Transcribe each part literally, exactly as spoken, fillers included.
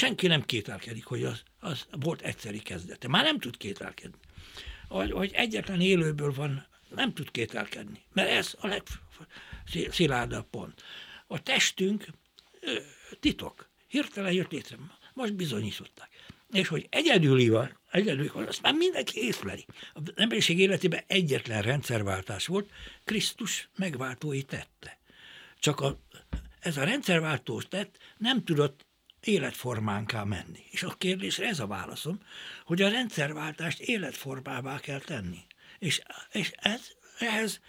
senki nem kételkedik, hogy az, az volt egyszeri kezdete. Már nem tud kételkedni. Hogy, hogy egyetlen élőből van, nem tud kételkedni. Mert ez a legszilárdabb pont. A testünk titok. Hirtelen jött létre. Most bizonyították. És hogy egyedüli van, egyedüli van, azt már mindenki észleli. Az emberiség életében egyetlen rendszerváltás volt, Krisztus megváltói tette. Csak a, ez a rendszerváltós tett nem tudott életformánká menni. És a kérdésre ez a válaszom, hogy a rendszerváltást életformává kell tenni. És, és ez, ehhez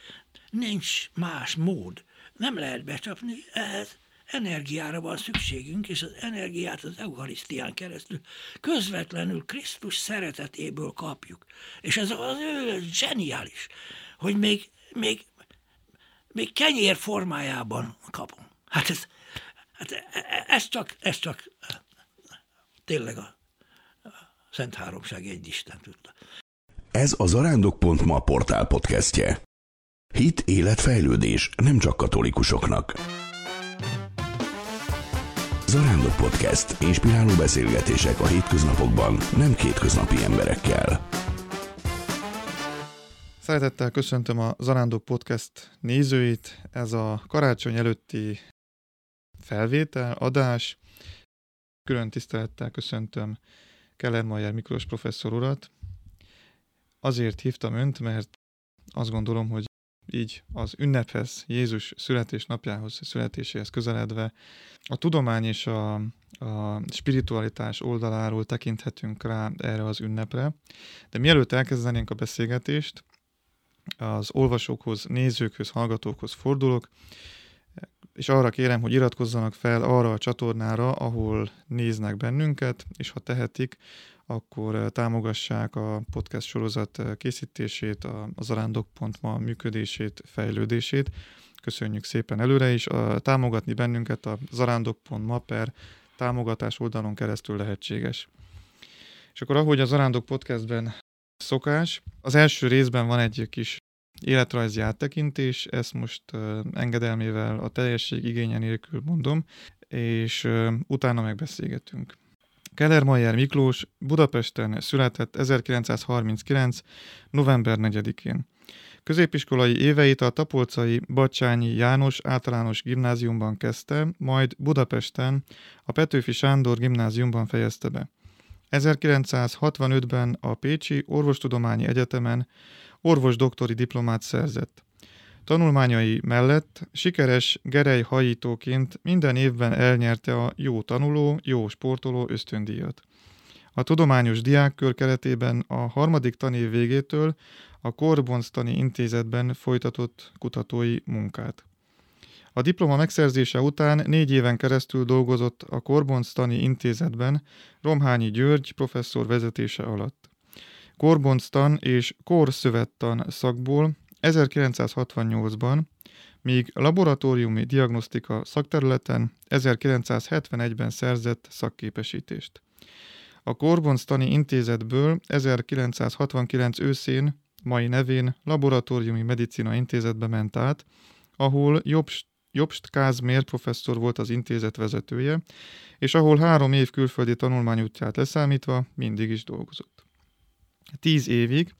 nincs más mód. Nem lehet becsapni, ehhez energiára van szükségünk, és az energiát az eucharisztián keresztül közvetlenül Krisztus szeretetéből kapjuk. És ez az ő zseniális, hogy még, még, még kenyér formájában kapunk. Hát ez, hát ez, csak, ez csak tényleg a Szent Háromság egy Isten tudta. Ez a Zarándok.ma portál podcastje. Hit, élet, fejlődés, nem csak katolikusoknak. Zarándok Podcast. Inspiráló beszélgetések a hétköznapokban, nem kétköznapi emberekkel. Szeretettel köszöntöm a Zarándok Podcast nézőit. Ez a karácsony előtti felvétel, adás. Külön tisztelettel köszöntöm Kellermayer Miklós professzor urat. Azért hívtam önt, mert azt gondolom, hogy így az ünnephez, Jézus születésnapjához, születéséhez közeledve a tudomány és a, a spiritualitás oldaláról tekinthetünk rá erre az ünnepre. De mielőtt elkezdenénk a beszélgetést, az olvasókhoz, nézőkhöz, hallgatókhoz fordulok, és arra kérem, hogy iratkozzanak fel arra a csatornára, ahol néznek bennünket, és ha tehetik, akkor támogassák a podcast sorozat készítését, a zarándok.ma működését, fejlődését. Köszönjük szépen előre is. A, támogatni bennünket a zarándok.ma per támogatás oldalon keresztül lehetséges. És akkor ahogy a Zarándok Podcastben szokás, az első részben van egy kis életrajzi áttekintés, ezt most engedelmével a teljesség igénye nélkül mondom, és utána megbeszélgetünk. Kellermayer Miklós Budapesten született ezerkilencszázharminckilenc. november negyedikén. Középiskolai éveit a Tapolcai Bacsányi János általános gimnáziumban kezdte, majd Budapesten a Petőfi Sándor gimnáziumban fejezte be. ezerkilencszázhatvanötben a Pécsi Orvostudományi Egyetemen orvosdoktori diplomát szerzett. Tanulmányai mellett sikeres gerelyhajítóként minden évben elnyerte a Jó Tanuló, Jó Sportoló ösztöndíjat. A tudományos diákkör keretében a harmadik tanév végétől a Kórbonctani Intézetben folytatott kutatói munkát. A diploma megszerzése után négy éven keresztül dolgozott a Kórbonctani Intézetben Romhányi György professzor vezetése alatt. Kórbonctan és Kórszövettan szakból ezerkilencszázhatvannyolcban, míg laboratóriumi diagnosztika szakterületen ezerkilencszázhetvenegyben szerzett szakképesítést. A Kórbonctani Intézetből ezerkilencszázhatvankilenc őszén, mai nevén Laboratóriumi Medicina Intézetbe ment át, ahol Jobst, Jobst Kázmér professzor volt az intézet vezetője, és ahol három év külföldi tanulmányútját leszámítva mindig is dolgozott. Tíz évig,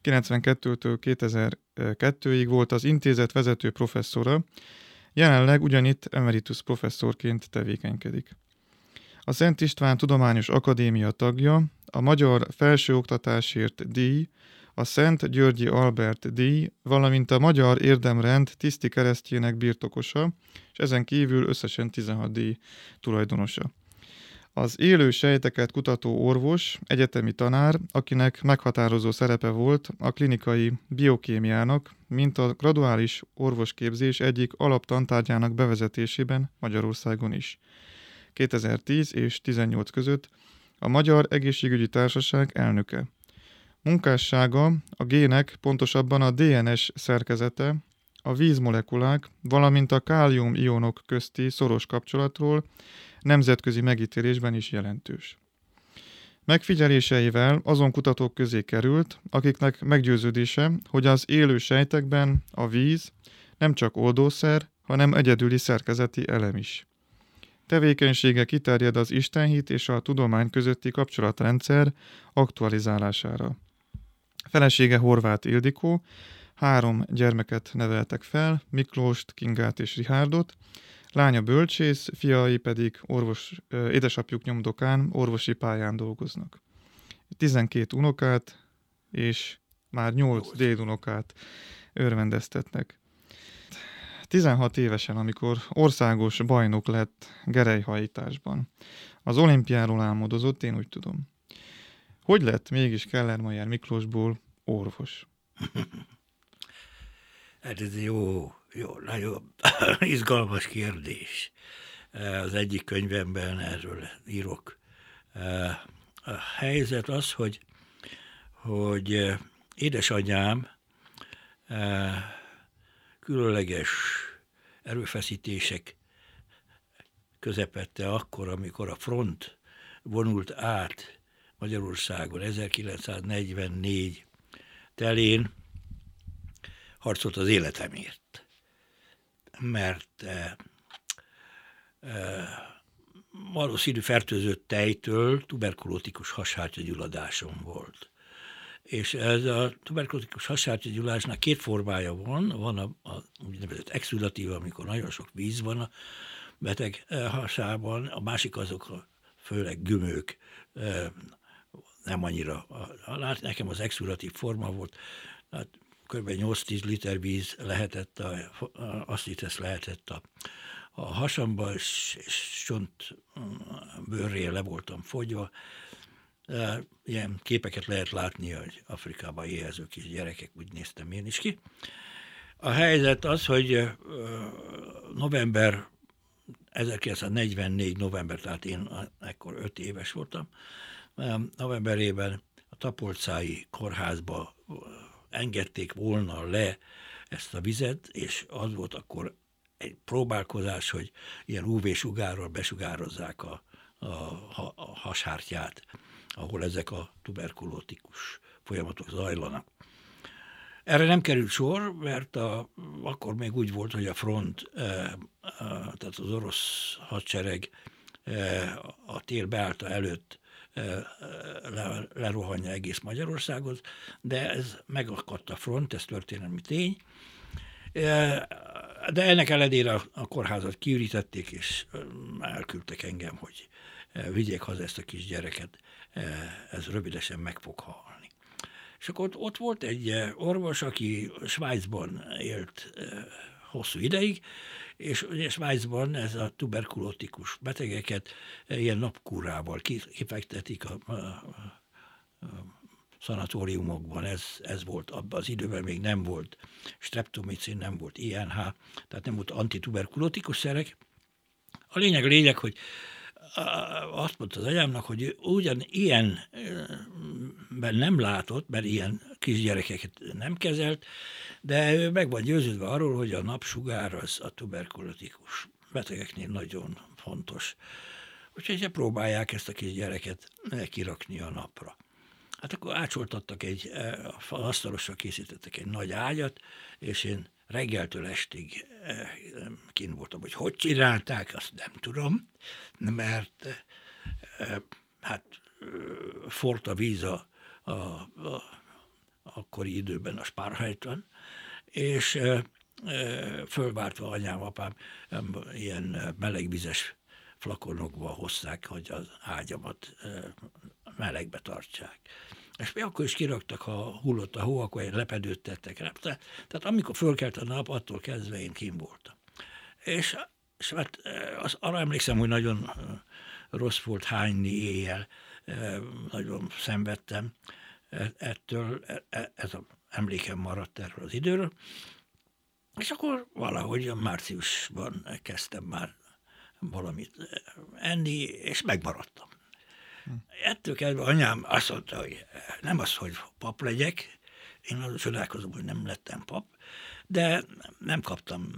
kilencvenkettőtől kétezer-kettőig volt az intézet vezető professzora, jelenleg ugyanitt emeritus professzorként tevékenykedik. A Szent István Tudományos Akadémia tagja, a Magyar Felsőoktatásért díj, a Szent Györgyi Albert díj, valamint a Magyar Érdemrend tiszti keresztjének birtokosa, és ezen kívül összesen tizenhat díj tulajdonosa. Az élő sejteket kutató orvos, egyetemi tanár, akinek meghatározó szerepe volt a klinikai biokémiának, mint a graduális orvosképzés egyik alaptantárgyának bevezetésében Magyarországon is. kétezer-tíz és tizennyolc között a Magyar Egészségügyi Társaság elnöke. Munkássága a gének, pontosabban a dé en es szerkezete, a vízmolekulák, valamint a kálium-ionok közti szoros kapcsolatról nemzetközi megítélésben is jelentős. Megfigyeléseivel azon kutatók közé került, akiknek meggyőződése, hogy az élő sejtekben a víz nem csak oldószer, hanem egyedüli szerkezeti elem is. Tevékenysége kiterjed az istenhit és a tudomány közötti kapcsolatrendszer aktualizálására. Felesége Horváth Ildikó, három gyermeket neveltek fel, Miklóst, Kingát és Rihárdot, lánya bölcsész, fiai pedig orvos, édesapjuk nyomdokán orvosi pályán dolgoznak. tizenkét unokát és már nyolc dédunokát örvendeztetnek. tizenhat évesen, amikor országos bajnok lett gerelyhajításban. Az olimpiáról álmodozott, én úgy tudom. Hogy lett mégis Kellermayer Miklósból orvos? Hát ez jó, jó, nagyon izgalmas kérdés. Az egyik könyvemben erről írok. A helyzet az, hogy, hogy édesanyám különleges erőfeszítések közepette akkor, amikor a front vonult át Magyarországon ezerkilencszáznegyvennégy telén, harcolt az életemért, mert e, e, valószínű fertőzött tejtől tuberkulótikus hashártyagyulladásom volt. És ez a tuberkulótikus hashártyagyulladásnak két formája van, van a, a úgynevezett exudatív, amikor nagyon sok víz van a beteg hasában, a másik azok a főleg gümők, nem annyira. Nekem az exudatív forma volt, hát kb. nyolc-tíz liter víz lehetett, a, azt itt ezt lehetett a, a hasamba, és, és csont bőrré le voltam fogyva. Ilyen képeket lehet látni, hogy Afrikában éhező kis gyerekek, úgy néztem én is ki. A helyzet az, hogy november, ezerkilencszáznegyvennégy november, tehát én ekkor öt éves voltam, novemberében a Tapolcai kórházba engedték volna le ezt a vizet, és az volt akkor egy próbálkozás, hogy ilyen ú vé-sugárral besugározzák a, a, a, a hashártyát, ahol ezek a tuberkulótikus folyamatok zajlanak. Erre nem került sor, mert a, akkor még úgy volt, hogy a front, e, e, tehát az orosz hadsereg e, a tér beállta előtt e, le, lerohanja egész Magyarországot, de ez megakadt a front, ez történelmi tény. E, de ennek ellenére a, a kórházat kiürítették, és elküldtek engem, hogy vigyék haza ezt a kis gyereket, ez rövidesen meg fog halni. És akkor ott, ott volt egy orvos, aki Svájcban élt hosszú ideig, és ugye Svájcban ez a tuberkulótikus betegeket ilyen napkúrával kifektetik a, a, a, a szanatóriumokban, ez, ez volt abban az időben, még nem volt streptomicin, nem volt i en há, tehát nem volt antituberkulótikus szerek. A lényeg, a lényeg, hogy azt mondta az anyámnak, hogy ugyan ilyenben nem látott, mert ilyen kisgyerekeket nem kezelt, de ő meg van győződve arról, hogy a napsugár az a tuberkulótikus betegeknél nagyon fontos. Úgyhogy próbálják ezt a kisgyereket kirakni a napra. Hát akkor ácsoltattak egy, asztalosra készítettek egy nagy ágyat, és én reggeltől estig kint voltam, hogy hogy csinálták, azt nem tudom, mert hát forrt a víz a, a, a akkori időben a Spárhajton, és fölvártva anyám, apám ilyen melegvizes flakonokba hozták, hogy az ágyamat melegbe tartsák. És mi akkor is kiraktak, ha hullott a hó, akkor egy lepedőt tettek rá. Tehát amikor fölkelt a nap, attól kezdve én kim voltam. És, és hát az, arra emlékszem, hogy nagyon rossz volt hányni éjjel, nagyon szenvedtem ettől, ez az emlékem maradt erről az időről. És akkor valahogy márciusban kezdtem már valamit enni, és megmaradtam. Ettől kezdve anyám azt mondta, hogy nem az, hogy pap legyek, én azon csodálkozom, hogy nem lettem pap, de nem kaptam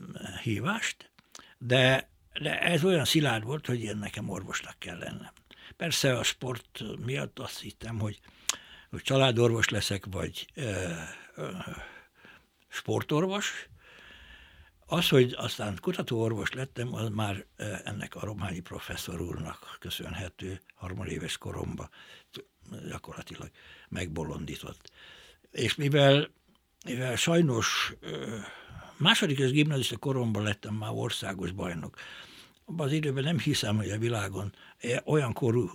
hívást, de, de ez olyan szilárd volt, hogy én nekem orvosnak kell lennem. Persze a sport miatt azt hittem, hogy, hogy családorvos leszek, vagy ö, ö, sportorvos. Az, hogy aztán kutatóorvos lettem, az már ennek a Romhányi professzor úrnak köszönhető, harmadéves koromban gyakorlatilag megbolondított. És mivel, mivel sajnos második közgimnazista koromban lettem már országos bajnok, abban az időben nem hiszem, hogy a világon olyan korú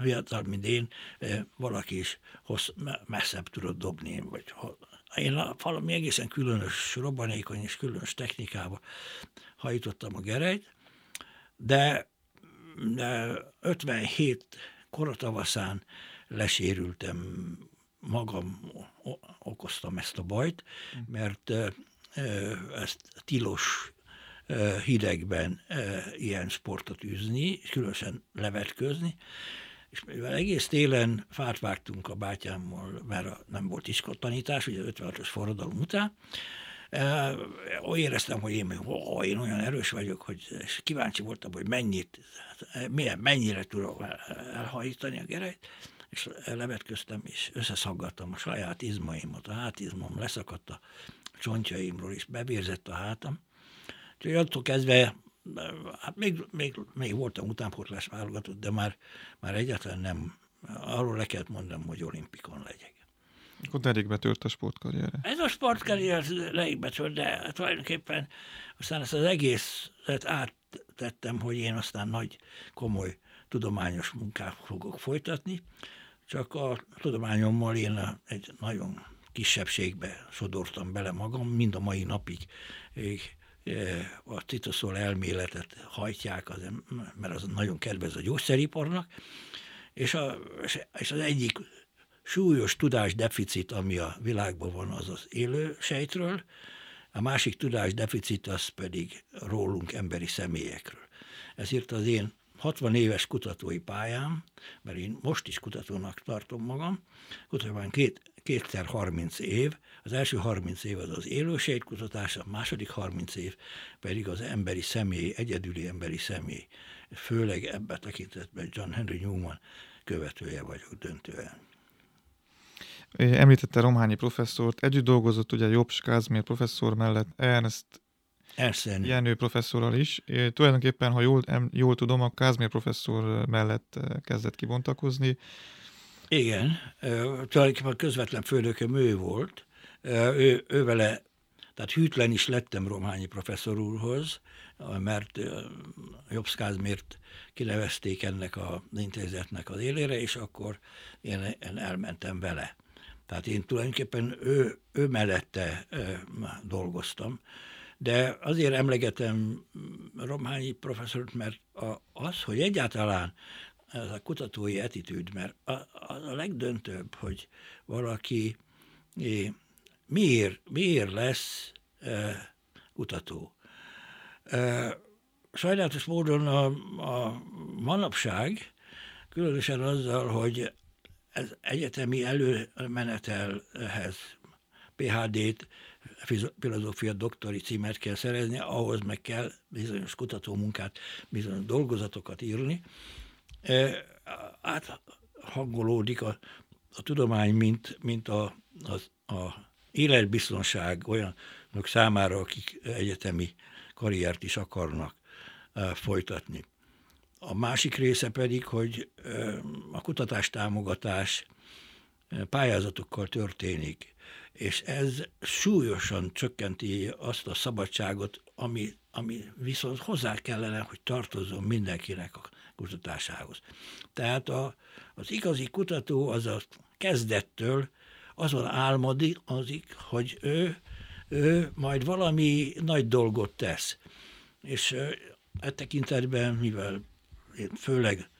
fiatal, mint én, valaki is hossz, messzebb tudott dobni, vagy én valami egészen különös robbanékony és különös technikába hajtottam a gerejt, de, de ötvenhét koratavaszán lesérültem, magam okoztam ezt a bajt, mert ezt tilos hidegben ilyen sportot űzni, különösen levetkőzni, és mivel egész télen fát vágtunk a bátyámmal, mert nem volt iskolatanítás, ugye ötvenhatos forradalom után, éreztem, hogy én, oh, én olyan erős vagyok, hogy és kíváncsi voltam, hogy mennyit, milyen, mennyire tudom elhajítani a gerejt, és levetköztem, és összeszaggattam a saját izmaimat, a hátizmom leszakadt a csontjaimról, és bevérzett a hátam. Úgyhogy attól kezdve, hát még, még, még voltam utánpótlás válogatott, de már, már egyáltalán nem, arról le kellett mondanom, hogy olimpikon legyek. Akkor derékbe tört a sportkarriere. Ez a sportkarrier derékbe tört, de tulajdonképpen aztán ezt az egészet áttettem, hogy én aztán nagy, komoly tudományos munkát fogok folytatni, csak a tudományommal én egy nagyon kisebbségbe sodortam bele magam, mind a mai napig a citoszol elméletet hajtják, az, mert az nagyon kedvez a gyógyszeriparnak, és, a, és az egyik súlyos tudásdeficit, ami a világban van, az az élő sejtről, a másik tudásdeficit az pedig rólunk, emberi személyekről. Ezért az én hatvan éves kutatói pályám, mert én most is kutatónak tartom magam, kutatóban két, kétszer harminc év, az első harminc év az az élősejt kutatása, a második harminc év pedig az emberi személy, egyedüli emberi személy. Főleg ebben tekintetben John Henry Newman követője vagyok döntően. Említette Romhányi professzort, együtt dolgozott ugye Jobst Kázmér professzor mellett Ernst Ernst Jenő professzorral is. É, tulajdonképpen, ha jól, jól tudom, a Kázmér professzor mellett kezdett kibontakozni. Igen, tulajdonképpen közvetlen főnököm ő volt, ő, ő vele, tehát hűtlen is lettem Romhányi professzor úrhoz, mert Jobst Kázmért kinevezték ennek az intézetnek az élére, és akkor én, én elmentem vele. Tehát én tulajdonképpen ő, ő mellette dolgoztam. De azért emlegetem Romhányi professzort, mert az, hogy egyáltalán ez a kutatói attitűd, mert az a legdöntőbb, hogy valaki miért, miért lesz kutató. Sajnálatos módon a, a manapság, különösen azzal, hogy ez egyetemi előmenetelhez pé há dét, filozófia doktori címet kell szerezni, ahhoz meg kell bizonyos kutatómunkát, bizonyos dolgozatokat írni. E, áthangolódik a, a tudomány, mint, mint a, a, a életbiztonság olyanok számára, akik egyetemi karriert is akarnak e, folytatni. A másik része pedig, hogy e, a kutatástámogatás e, pályázatokkal történik, és ez súlyosan csökkenti azt a szabadságot, ami, ami viszont hozzá kellene, hogy tartozzon mindenkinek a kutatásához. Tehát a, az igazi kutató az a kezdettől azon álmodik, hogy ő, ő majd valami nagy dolgot tesz. És e tekintetben, mivel én főleg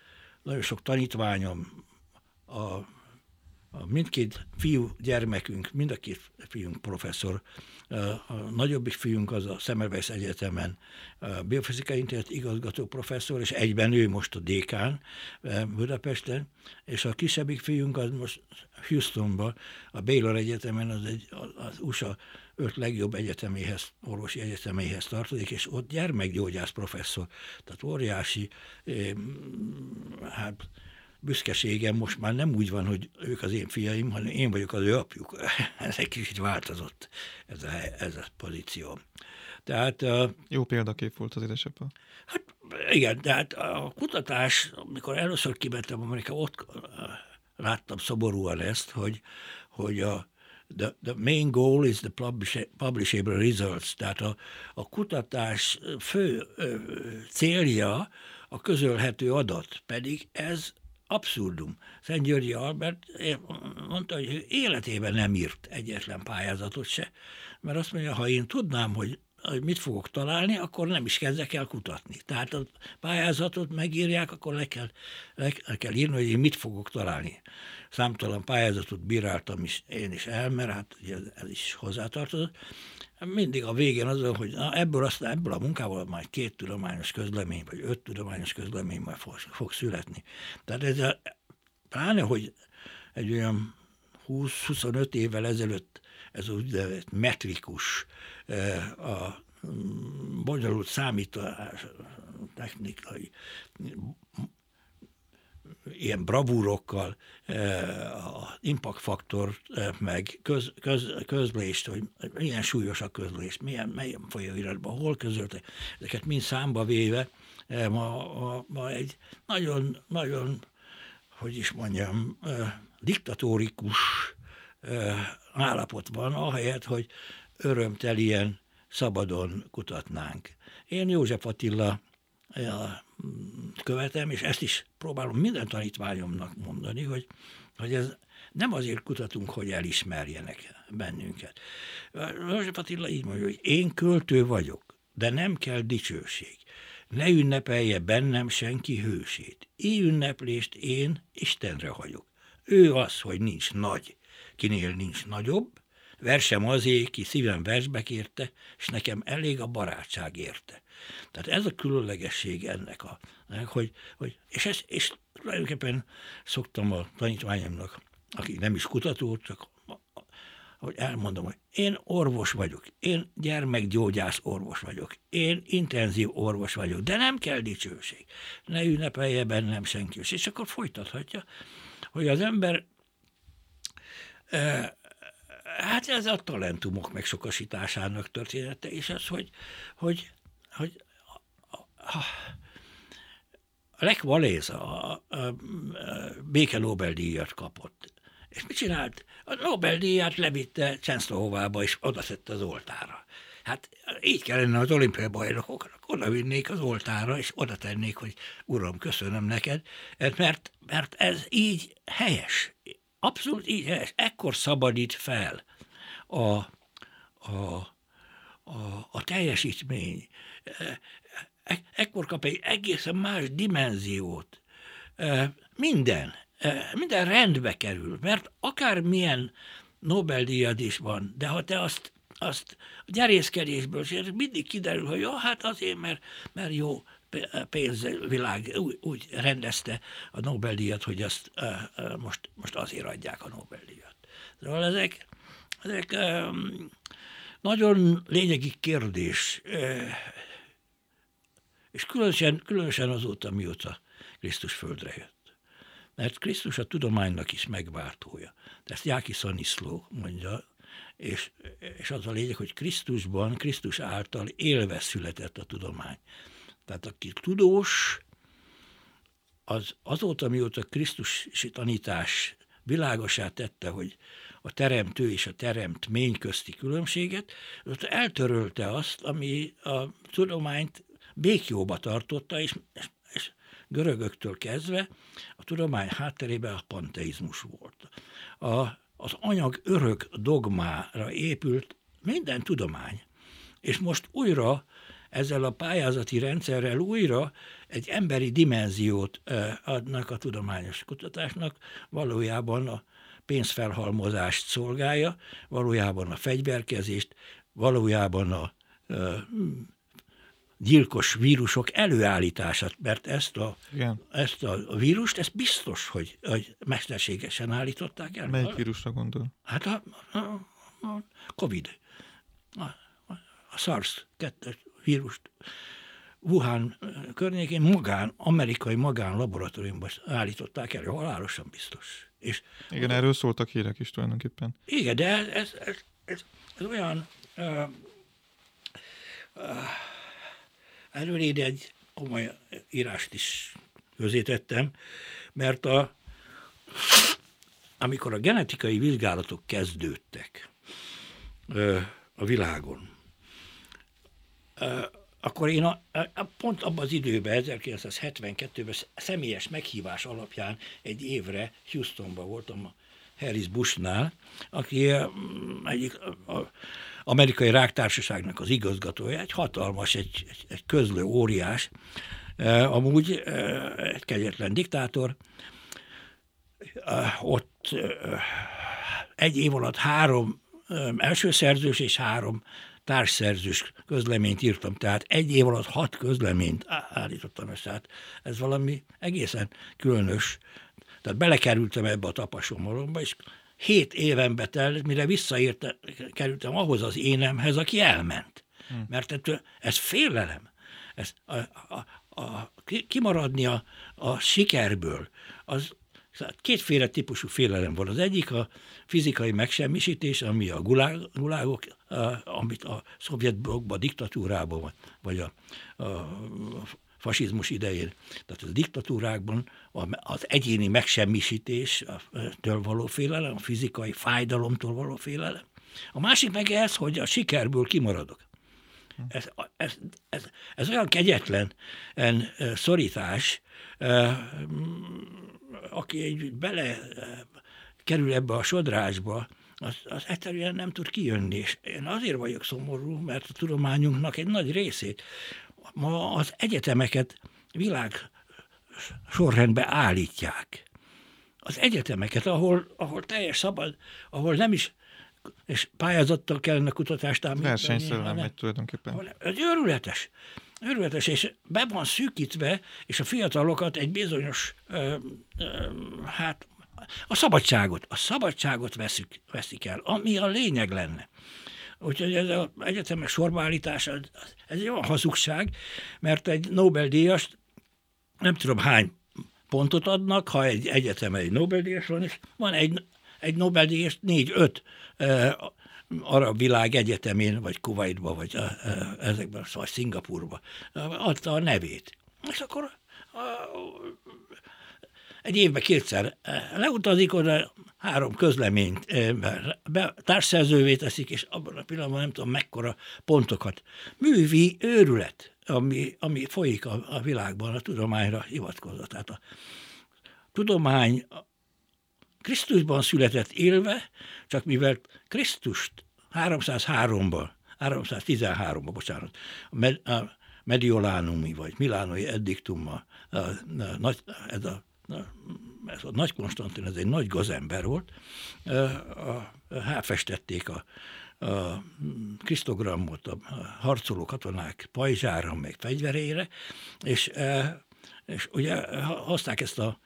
nagyon sok tanítványom a mindkét fiú gyermekünk, mind a két fiúnk professzor, a nagyobbik fiúnk az a Semmelweis egyetemen a Biofizikai Intézet igazgató professzor, és egyben ő most a dékán Budapesten, és a kisebbik fiúnk az most Houstonban, a Baylor egyetemen, az, egy, az u es á öt legjobb egyeteméhez, orvosi egyeteméhez tartozik, és ott gyermekgyógyász professzor, tehát óriási, hát büszkeségem most már nem úgy van, hogy ők az én fiaim, hanem én vagyok az ő apjuk. Ez egy kicsit változott, ez a, ez a pozíció. Tehát, jó példakép volt az édesapa. Hát igen, de hát a kutatás, amikor először kimentem Amerikába, ott láttam szomorúan ezt, hogy, hogy a The, the main goal is the publishable results, tehát a, a kutatás fő ö, célja a közölhető adat, pedig ez abszurdum. Szent Györgyi Albert mondta, hogy ő életében nem írt egyetlen pályázatot se, mert azt mondja, ha én tudnám, hogy, hogy mit fogok találni, akkor nem is kezdek el kutatni. Tehát a pályázatot megírják, akkor le kell, le, le kell írni, hogy én mit fogok találni. Számtalan pályázatot bíráltam is, én is el, mert hát ugye ez is hozzátartozott. Mindig a végén azon, hogy na, ebből aztán ebből a munkával majd két tudományos közlemény, vagy öt tudományos közlemény majd fog, fog születni. Tehát ez a, pláne, hogy egy olyan húsz-huszonöt évvel ezelőtt ez úgynevezett metrikus, a bonyolult számítás technikai, ilyen bravúrokkal az impaktfaktort, meg köz, köz, közlést, hogy milyen súlyos a közlés, milyen, milyen folyóiratban, hol közöltek, ezeket mind számba véve ma, ma, ma egy nagyon, nagyon, hogy is mondjam, diktatórikus állapot van, ahelyett, hogy örömtelien szabadon kutatnánk. Én József Attila követem, és ezt is próbálom minden tanítványomnak mondani, hogy, hogy ez nem azért kutatunk, hogy elismerjenek bennünket. József Attila így mondja, hogy én költő vagyok, de nem kell dicsőség. Ne ünnepelje bennem senki hősét. Így ünneplést én Istenre hagyok. Ő az, hogy nincs nagy, kinél nincs nagyobb, versem azé, ki szívem versbe kérte, és nekem elég a barátság érte. Tehát ez a különlegesség ennek a, hogy, hogy és, ez, és tulajdonképpen szoktam a tanítványomnak, akik nem is kutató, csak hogy elmondom, hogy én orvos vagyok, én gyermekgyógyász orvos vagyok, én intenzív orvos vagyok, de nem kell dicsőség. Ne ünnepelje bennem senki. És akkor folytathatja, hogy az ember eh, hát ez a talentumok megsokasításának története, és az, hogy, hogy, hogy a, a, a Lech Wałęsa a, a, a béke Nobel-díjat kapott. És mit csinált? A Nobel-díjat levitte Csehszlovákiába, és oda tette az oltára. Hát így kellene az olimpiai bajnokoknak, oda vinnék az oltára, és oda tennék, hogy uram, köszönöm neked, mert, mert ez így helyes. Abszolút így, és ekkor szabadít fel a, a, a, a teljesítmény. E, ekkor kap egy egészen más dimenziót. E, minden, e, minden rendbe kerül, mert akármilyen Nobel-díjad is van, de ha te azt, azt a nyerészkedésből sér, mindig kiderül, hogy ja, hát azért, mert, mert jó pénzvilág úgy, úgy rendezte a Nobel-díjat, hogy azt uh, most, most azért adják a Nobel-díjat. Szóval ezek, ezek um, nagyon lényegi kérdés, uh, és különösen, különösen azóta, mióta Krisztus földre jött. Mert Krisztus a tudománynak is megváltója. De ezt Jáki Szaniszló mondja, és, és az a lényeg, hogy Krisztusban, Krisztus által élve született a tudomány. Tehát aki tudós, az azóta, mióta krisztusi tanítás világossá tette, hogy a teremtő és a teremtmény közti különbséget, az eltörölte azt, ami a tudományt békjóba tartotta, és, és görögöktől kezdve a tudomány hátterében a panteizmus volt. A, az anyag örök dogmára épült minden tudomány, és most újra ezzel a pályázati rendszerrel újra egy emberi dimenziót adnak a tudományos kutatásnak, valójában a pénzfelhalmozást szolgálja, valójában a fegyverkezést, valójában a gyilkos vírusok előállítását, mert ezt a, ezt a vírust, ezt biztos, hogy, hogy mesterségesen állították el. Melyik vírusra gondol? Hát a, a, a Covid, a, a SARS kettő vírust Wuhan környékén magán, amerikai magán laboratóriumban állították elő, halálosan biztos. És igen, az, erről szóltak hírek is tulajdonképpen. Igen, de ez, ez, ez, ez olyan, Erről én egy komoly írást is közzétettem, mert a, amikor a genetikai vizsgálatok kezdődtek a világon, akkor én a, a, pont abban az időben, ezerkilencszázhetvenkettőben személyes meghívás alapján egy évre Houstonban voltam a Harris Bushnál, aki egyik az amerikai ráktársaságnak az igazgatója, egy hatalmas, egy, egy, egy közlő óriás, amúgy egy kegyetlen diktátor. Ott egy év alatt három elsőszerzős és három társszerzős közleményt írtam, tehát egy év alatt hat közleményt állítottam össze, hát ez valami egészen különös. Tehát belekerültem ebbe a tapasomoromba, és hét éven telt, mire visszakerültem ahhoz az énemhez, aki elment. Hmm. Mert ettől, ez félelem. Ez a, a, a, kimaradni a, a sikerből, az kétféle típusú félelem van. Az egyik a fizikai megsemmisítés, ami a gulág, gulágok, a, amit a szovjet blokkban, diktatúrában, vagy a, a, a fasizmus idején. Tehát a diktatúrákban az egyéni megsemmisítéstől való félelem, a fizikai fájdalomtól való félelem. A másik meg ez, hogy a sikerből kimaradok. Ez, ez, ez, ez olyan kegyetlen en, szorítás, aki egy bele kerül ebbe a sodrásba, az, az egyszerűen nem tud kijönni. És én azért vagyok szomorú, mert a tudományunknak egy nagy részét ma az egyetemeket világ sorrendbe állítják. Az egyetemeket, ahol, ahol teljes szabad, ahol nem is és pályázattal kellene kutatást állítani. Versenyszerűen megy tulajdonképpen. Ez őrületes. Őrületes, és be van szűkítve, és a fiatalokat egy bizonyos, ö, ö, hát a szabadságot, a szabadságot veszik, veszik el, ami a lényeg lenne. Úgyhogy ez az egyetemek sorbaállítása, ez egy olyan hazugság, mert egy Nobel-díjas, nem tudom hány pontot adnak, ha egy egyetem egy Nobel-díjas van, és van egy, egy Nobel-díjas négy-öt e, arab világ egyetemén, vagy Kuwaitba, vagy e, ezekben, vagy Szingapurba, adta a nevét. És akkor a, egy évben kétszer leutazik oda, három közleményt be, társszerzővé teszik, és abban a pillanatban nem tudom mekkora pontokat. Művi őrület, ami, ami folyik a, a világban a tudományra hivatkozva. Tehát a tudomány Krisztusban született élve, csak mivel Krisztust háromszázháromban, háromszáztizenháromban, bocsánat, a Mediolánumi vagy Milánói Ediktummal, ez a ez a nagy Konstantin, ez egy nagy gazember volt, háfestették a, a krisztogramot a harcoló katonák pajzsára, meg fegyverére, és, és ugye hozták ezt a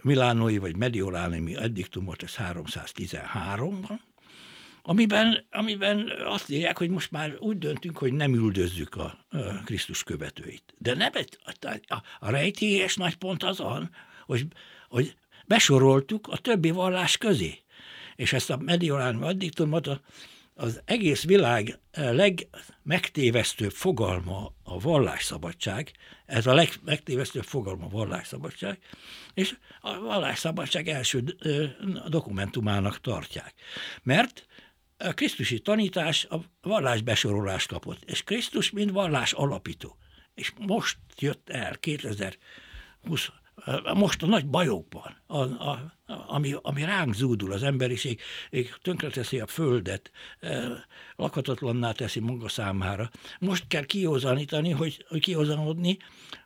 milánói vagy mediolánumi ediktumot, ez háromszáztizenháromban, amiben, amiben azt írják, hogy most már úgy döntünk, hogy nem üldözzük a, a Krisztus követőit. De nem, a, a rejtélyes nagy pont azon, hogy, hogy besoroltuk a többi vallás közé. És ezt a mediolánumi addiktumot az egész világ legmegtévesztőbb fogalma a vallásszabadság, ez a legmegtévesztőbb fogalma a vallásszabadság, és a vallásszabadság első dokumentumának tartják. Mert a krisztusi tanítás a vallás besorolást kapott, és Krisztus mint vallás alapító. És most jött el kétezer-húsz, most a nagy bajokban, a, a, ami, ami ránk zúdul az emberiség, tönkreteszi a földet, lakhatatlanná teszi maga számára. Most kell kiózanítani, hogy, hogy kiózanodni,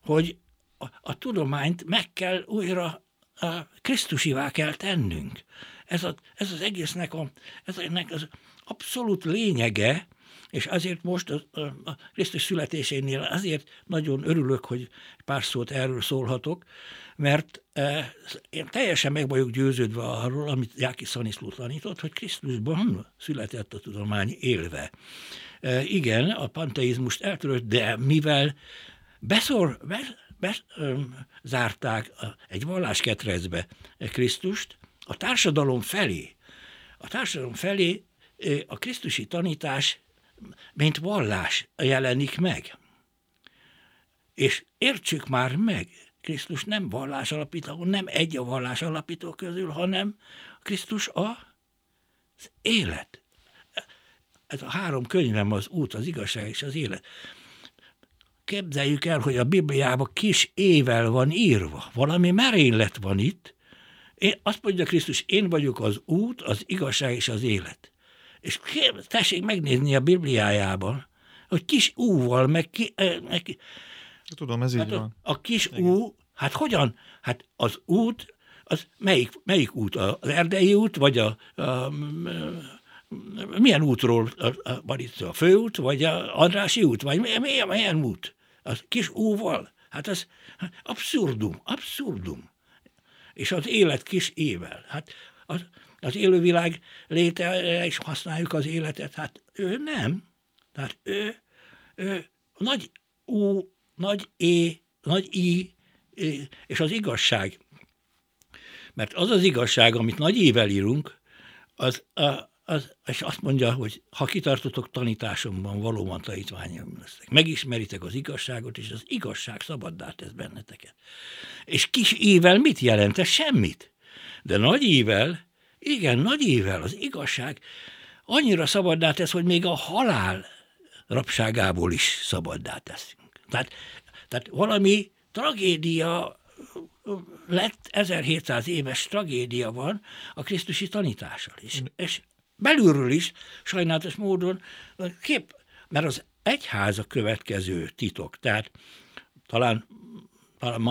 hogy a, a tudományt meg kell újra a krisztusivá kell tennünk. Ez, a, ez az egésznek a, ez ennek az abszolút lényege, és azért most a, a Krisztus születésénél azért nagyon örülök, hogy pár szót erről szólhatok, mert e, én teljesen meg vagyok győződve arról, amit Jáki Szaniszló tanított, hogy Krisztusban született a tudomány élve. E, igen, a panteizmust eltörött, de mivel beszor... Be, bezárták egy vallásketrecbe Krisztust, a társadalom felé, a társadalom felé a krisztusi tanítás mint vallás jelenik meg. És értsük már meg, Krisztus nem vallás alapító, nem egy a vallás alapító közül, hanem Krisztus a, az élet. Ez a három könyvem, az út, az igazság és az élet. Képzeljük el, hogy a Bibliában kis ével van írva. Valami merénylet van itt. Én, azt mondja Krisztus, én vagyok az út, az igazság és az élet. És kép, tessék megnézni a Bibliájában, hogy kis úval, meg ki... Meg ki Tudom, ez hát így a, van. A kis Igen. ú, hát hogyan? Hát az út, az melyik, melyik út? Az erdei út, vagy a... a, a milyen útról van itt? A főút, vagy a Andrássy út, vagy milyen, milyen út? Az kis úval? Hát az abszurdum, abszurdum. És az élet kis ével. Hát az, az élővilág létre is használjuk az életet. Hát ő nem. Tehát ő, ő nagy ú, nagy é, nagy i, és az igazság. Mert az az igazság, amit nagy ével írunk, az... A, Az, és azt mondja, hogy ha kitartotok tanításomban, valóban tanítványaim lesztek. Megismeritek az igazságot, és az igazság szabaddá tesz benneteket. És kis ével mit jelent? Ez semmit. De nagy ével, igen, nagy ével az igazság annyira szabaddá tesz, hogy még a halál rabságából is szabaddá teszünk. Tehát, tehát valami tragédia lett, ezerhétszáz éves tragédia van a krisztusi tanítással is. És belülről is, sajnálatos módon, kép, mert az egyház a következő titok. Tehát talán, talán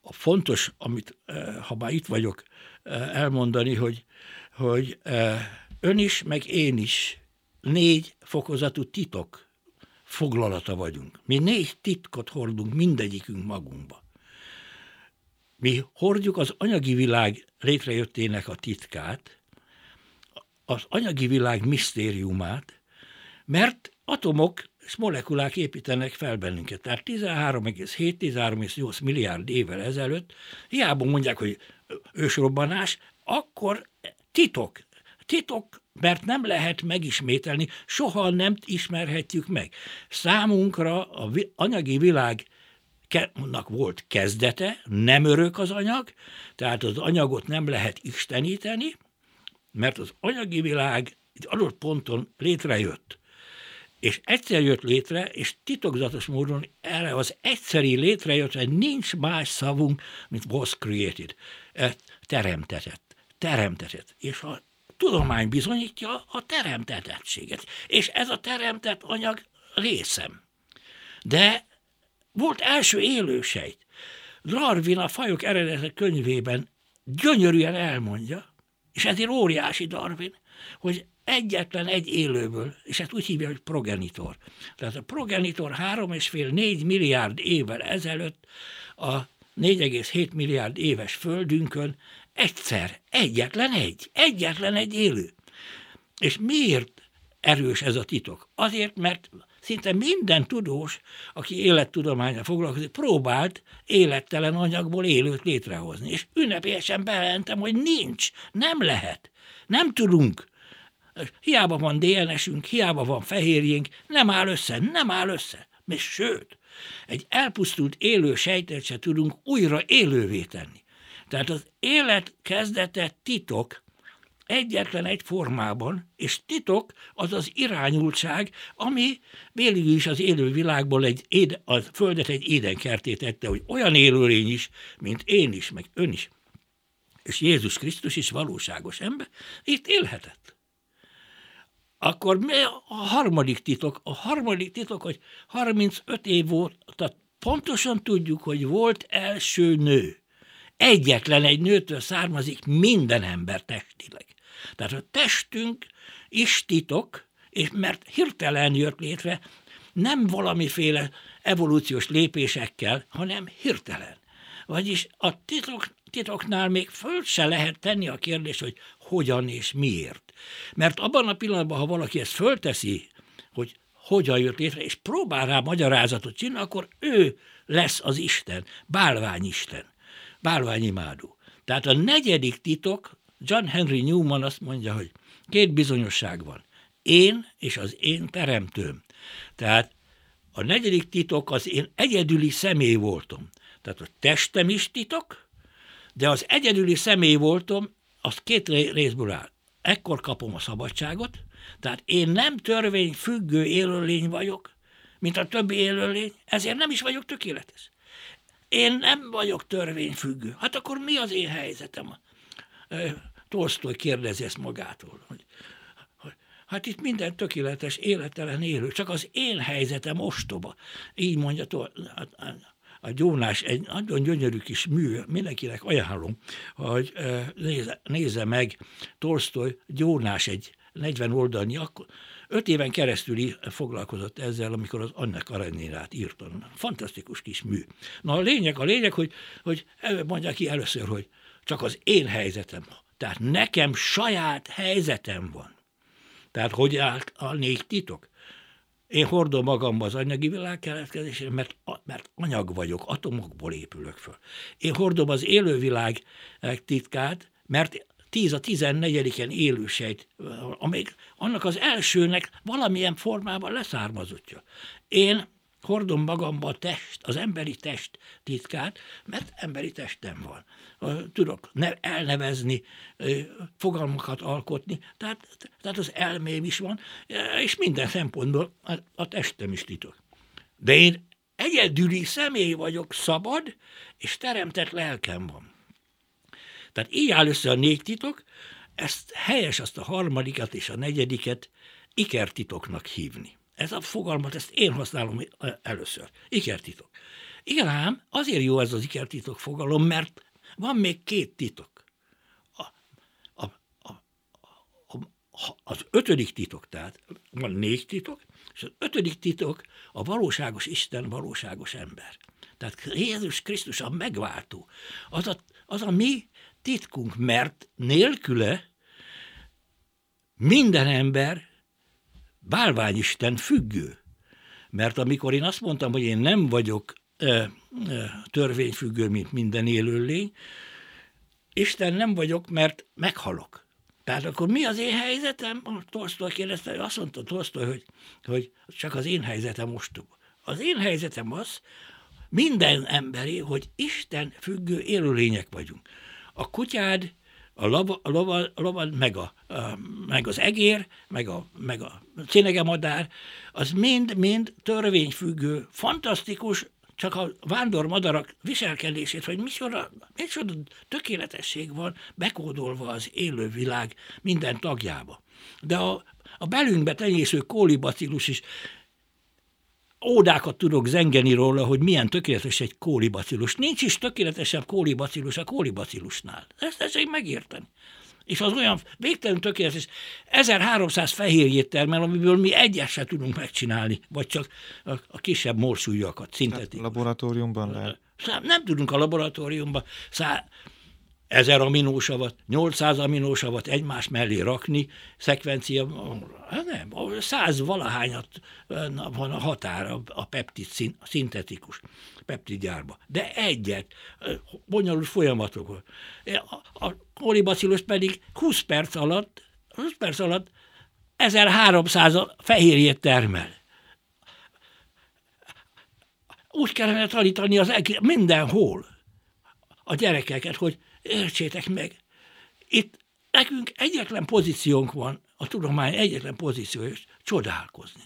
a fontos, amit, ha már itt vagyok, elmondani, hogy, hogy ön is, meg én is négy fokozatú titok foglalata vagyunk. Mi négy titkot hordunk mindegyikünk magunkba. Mi hordjuk az anyagi világ létrejöttének a titkát, az anyagi világ misztériumát, mert atomok és molekulák építenek fel bennünket. Tehát tizenhárom egész hét, tizenhárom egész nyolc milliárd évvel ezelőtt, hiába mondják, hogy ősrobbanás, akkor titok, titok, mert nem lehet megismételni, soha nem ismerhetjük meg. Számunkra az anyagi világ annak volt kezdete, nem örök az anyag, tehát az anyagot nem lehet isteníteni, mert az anyagi világ egy adott ponton létrejött. És egyszer jött létre, és titokzatos módon erre az egyszeri létrejöttre nincs más szavunk, mint was created. Teremtetett. Teremtetett. És a tudomány bizonyítja a teremtetettséget. És ez a teremtett anyag részem. De volt első élősejt. Darwin a Fajok eredete könyvében gyönyörűen elmondja, és ezért óriási Darwin, hogy egyetlen egy élőből, és ezt úgy hívja, hogy progenitor. Tehát a progenitor három egész öt-négy milliárd évvel ezelőtt a négy egész hét milliárd éves földünkön egyszer, egyetlen egy, egyetlen egy élő. És miért erős ez a titok? Azért, mert szinte minden tudós, aki élettudományra foglalkozik, próbált élettelen anyagból élőt létrehozni. És ünnepélyesen bejelentem, hogy nincs, nem lehet, nem tudunk. Hiába van dé en esünk, hiába van fehérjénk, nem áll össze, nem áll össze. És sőt, egy elpusztult élő sejtet se tudunk újra élővé tenni. Tehát az élet kezdete titok, egyetlen egy formában, és titok az az irányultság, ami végül is az élővilágból egy éde, a földet egy édenkerté tette, hogy olyan élőlény is, mint én is, meg ön is. És Jézus Krisztus is valóságos ember, itt élhetett. Akkor mi a harmadik titok? A harmadik titok, hogy harmincöt év volt, tehát pontosan tudjuk, hogy volt első nő. Egyetlen egy nőtől származik minden ember testileg. Tehát a testünk is titok, és mert hirtelen jött létre, nem valamiféle evolúciós lépésekkel, hanem hirtelen. Vagyis a titok, titoknál még föl se lehet tenni a kérdés, hogy hogyan és miért. Mert abban a pillanatban, ha valaki ezt fölteszi, hogy hogyan jött létre, és próbál rá magyarázatot csinálni, akkor ő lesz az Isten, bálványisten. Bálványimádó. Tehát a negyedik titok, John Henry Newman azt mondja, hogy két bizonyosság van. én és az én teremtőm. Tehát a negyedik titok az én egyedüli személy voltom. Tehát a testem is titok, de az egyedüli személy voltom, az két részből áll. Ekkor kapom a szabadságot, tehát én nem törvényfüggő élőlény vagyok, mint a többi élőlény, ezért nem is vagyok tökéletes. Én nem vagyok törvényfüggő. Hát akkor mi az én helyzetem? Tolsztoj kérdezi ezt magától, hogy hát itt minden tökéletes, élettelen élő, csak az én helyzetem ostoba. Így mondja Tol- a, a, a Gyónás, egy nagyon gyönyörű kis mű, mindenkinek ajánlom, hogy nézze, nézze meg Tolsztoj, Gyónás egy negyven oldalnyi, akkor öt éven keresztül foglalkozott ezzel, amikor az Anna Kareninát írtam. Fantasztikus kis mű. Na a lényeg, a lényeg, hogy, hogy mondja ki először, hogy csak az én helyzetem van. Tehát nekem saját helyzetem van. Tehát hogy áll a négy titok? Én hordom magamba az anyagi világ keletkezésére, mert, mert anyag vagyok, atomokból épülök föl. Én hordom az élővilág titkát, mert tíz a tizennegyediken élő sejt, amelyik annak az elsőnek valamilyen formában leszármazottja. Én hordom magamba a test, az emberi test titkát, mert emberi testem van. Tudok elnevezni, fogalmakat alkotni, tehát, tehát az elmém is van, és minden szempontból a testem is titok. De én egyedüli személy vagyok, szabad, és teremtett lelkem van. Tehát így áll össze a négy titok, ezt helyes azt a harmadikat és a negyediket ikertitoknak hívni. Ez a fogalmat, ezt én használom először. Ikertitok. Igen ám, azért jó ez az ikertitok fogalom, mert van még két titok. A, a, a, a, a, az ötödik titok, tehát van négy titok, és az ötödik titok a valóságos Isten, valóságos ember. Tehát Jézus Krisztus a megváltó. Az a, az a mi titkunk, mert nélküle minden ember bálványisten függő. Mert amikor én azt mondtam, hogy én nem vagyok e, e, törvényfüggő, mint minden élőlény, Isten nem vagyok, mert meghalok. Tehát akkor mi az én helyzetem? Tolsztoj kérdezte, azt mondta Tolsztoj, hogy, hogy csak az én helyzetem mostoba. Az én helyzetem az, minden emberi, hogy Isten függő élőlények vagyunk. A kutyád, a lovad, lova, lova, meg, meg az egér, meg a, meg a cinegemadár, az mind-mind törvényfüggő, fantasztikus, csak a vándormadarak viselkedését, hogy micsoda, micsoda tökéletesség van bekódolva az élővilág minden tagjába. De a, a belünkbe tenyésző kólibacillus is, ódákat tudok zengeni róla, hogy milyen tökéletes egy kólibacillus. Nincs is tökéletesebb kólibacillus a kólibacillusnál. Ezt tessék megérteni. És az olyan végtelen tökéletes, ezerháromszáz fehérjét termel, amiből mi egyet se tudunk megcsinálni, vagy csak a kisebb morsúlyakat, szintetikus. A laboratóriumban lehet? Nem tudunk a laboratóriumban szá- ezer aminósavat, nyolcszáz aminósavat egymás mellé rakni, szekvencia, nem, száz valahányat van a határa a peptid szint, szintetikus peptidgyárba. De egyet, bonyolult folyamatok. A kolibacillus pedig húsz perc alatt, húsz perc alatt ezerháromszáz fehérjét termel. Úgy kellene tanítani az egész, mindenhol a gyerekeket, hogy értsétek meg, itt nekünk egyetlen pozíciónk van, a tudomány egyetlen pozíciója, és csodálkozni.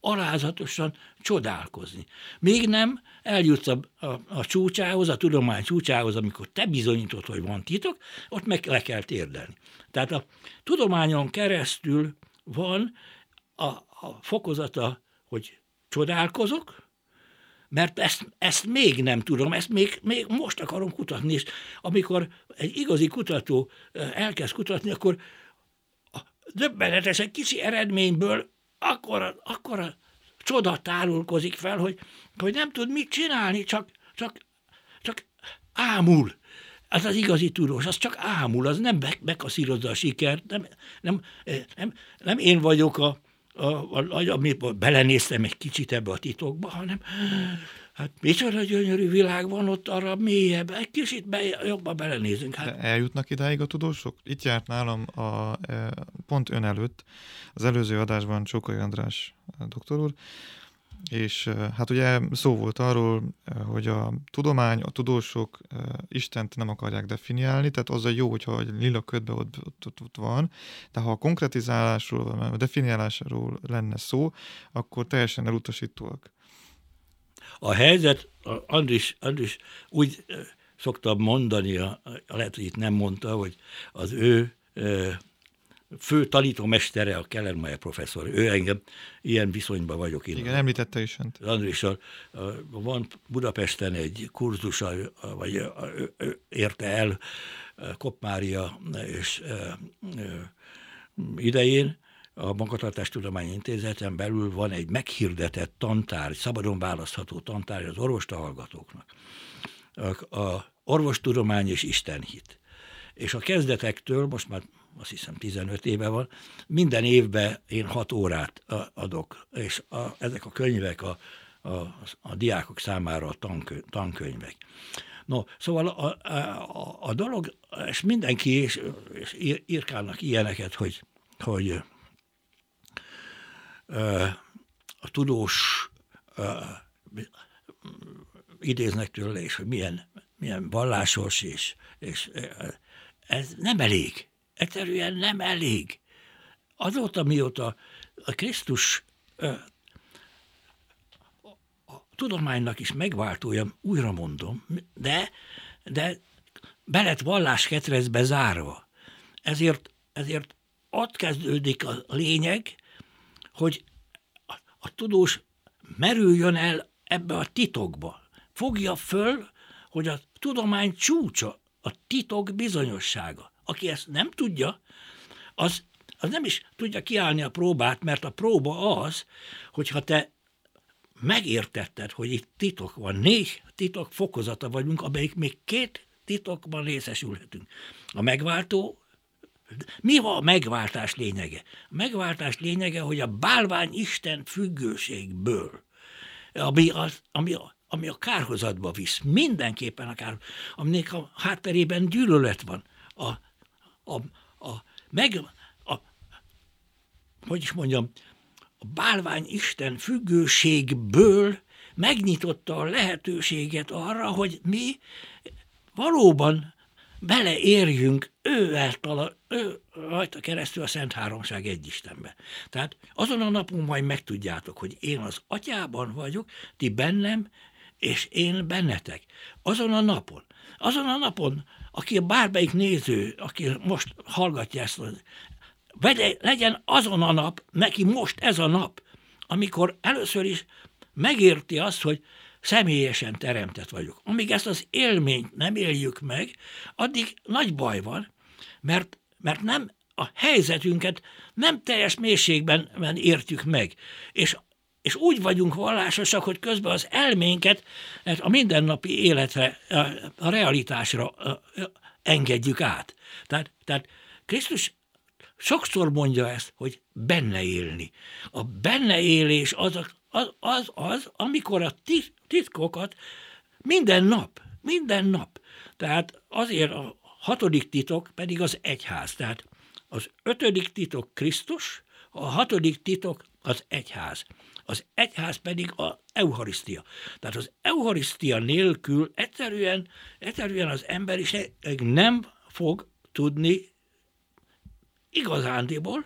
Alázatosan csodálkozni. Még nem eljutsz a, a, a csúcsához, a tudomány csúcsához, amikor te bizonyítod, hogy van titok, ott meg le kell térdelni. Tehát a tudományon keresztül van a, a fokozata, hogy csodálkozok, mert ezt, ezt még nem tudom, ezt még, még most akarom kutatni, és amikor egy igazi kutató elkezd kutatni, akkor a döbbenetesen kicsi eredményből akkora, akkora csoda tárulkozik fel, hogy, hogy nem tud mit csinálni, csak, csak, csak ámul. Az az igazi tudós, az csak ámul, az nem bekaszírozza a sikert, nem, nem, nem, nem én vagyok a... A, a, a, amit belenéztem egy kicsit ebbe a titokba, hanem Hát micsoda gyönyörű világ van ott, arra mélyebb, egy kicsit be, jobban belenézünk. Hát. Eljutnak idáig a tudósok? Itt járt nálam a, pont ön előtt, az előző adásban Csókai András doktor úr, és hát ugye szó volt arról, hogy a tudomány, a tudósok Istent nem akarják definiálni, tehát az a jó, hogyha a lila ködbe ott, ott, ott van, de ha a konkretizálásról, a definiálásról lenne szó, akkor teljesen elutasítóak. A helyzet, Andris, Andris úgy szoktam mondani, lehet, hogy itt nem mondta, hogy az ő fő tanítómestere, a Kellermayer professzor, ő engem, ilyen viszonyban vagyok én. Igen, említette is önt. Andrissal van Budapesten egy kurzusa, vagy érte el Kopp Mária és idején, a Magatartástudományi Intézeten belül van egy meghirdetett tantár, szabadon választható tantár az orvostahallgatóknak. A, a orvostudomány és istenhit. És a kezdetektől, most már azt hiszem tizenöt éve van, minden évben én hat órát adok, és a, ezek a könyvek a, a, a diákok számára a tankö, tankönyvek. No, szóval a, a, a, a dolog, és mindenki, és, és ír, írkálnak ilyeneket, hogy, hogy a tudós a, idéznek tőle, és hogy milyen, milyen vallásos, és, és ez nem elég. Egyszerűen nem elég. Azóta, mióta a Krisztus a, a tudománynak is megváltója, újra mondom, de, de be lett vallásketrecbe zárva. Ezért, ezért ott kezdődik a lényeg, hogy a tudós merüljön el ebbe a titokba. Fogja föl, hogy a tudomány csúcsa, a titok bizonyossága. Aki ezt nem tudja, az, az nem is tudja kiállni a próbát, mert a próba az, hogyha te megértetted, hogy itt titok van, négy titok fokozata vagyunk, amelyik még két titokban részesülhetünk. A megváltó. Mi a megváltás lényege? A megváltás lényege, hogy a bálvány Isten függőségből, ami, az, ami, a, ami a kárhozatba visz, mindenképpen a kárhozat, aminek a hátterében gyűlölet van. A, a, a, meg, a, hogy is mondjam, a bálvány Isten függőségből megnyitotta a lehetőséget arra, hogy mi valóban beleérjünk ő által, ő rajta keresztül a Szent Háromság egy Istenbe. Tehát azon a napon majd megtudjátok, hogy én az Atyában vagyok, ti bennem, és én bennetek. Azon a napon, azon a napon, aki bármelyik néző, aki most hallgatja ezt, legyen azon a nap, neki most ez a nap, amikor először is megérti azt, hogy személyesen teremtett vagyok. Amíg ezt az élményt nem éljük meg, addig nagy baj van, mert, mert nem a helyzetünket nem teljes mélységben értjük meg. És, és úgy vagyunk vallásosak, hogy közben az elménket a mindennapi életre, a realitásra engedjük át. Tehát, tehát Krisztus sokszor mondja ezt, hogy benne élni. A benne élés az a Az, az az, amikor a titkokat minden nap, minden nap. Tehát azért a hatodik titok pedig az egyház. Tehát az ötödik titok Krisztus, a hatodik titok az egyház. Az egyház pedig az eucharisztia. Tehát az eucharisztia nélkül egyszerűen, egyszerűen az emberiség nem fog tudni igazándiból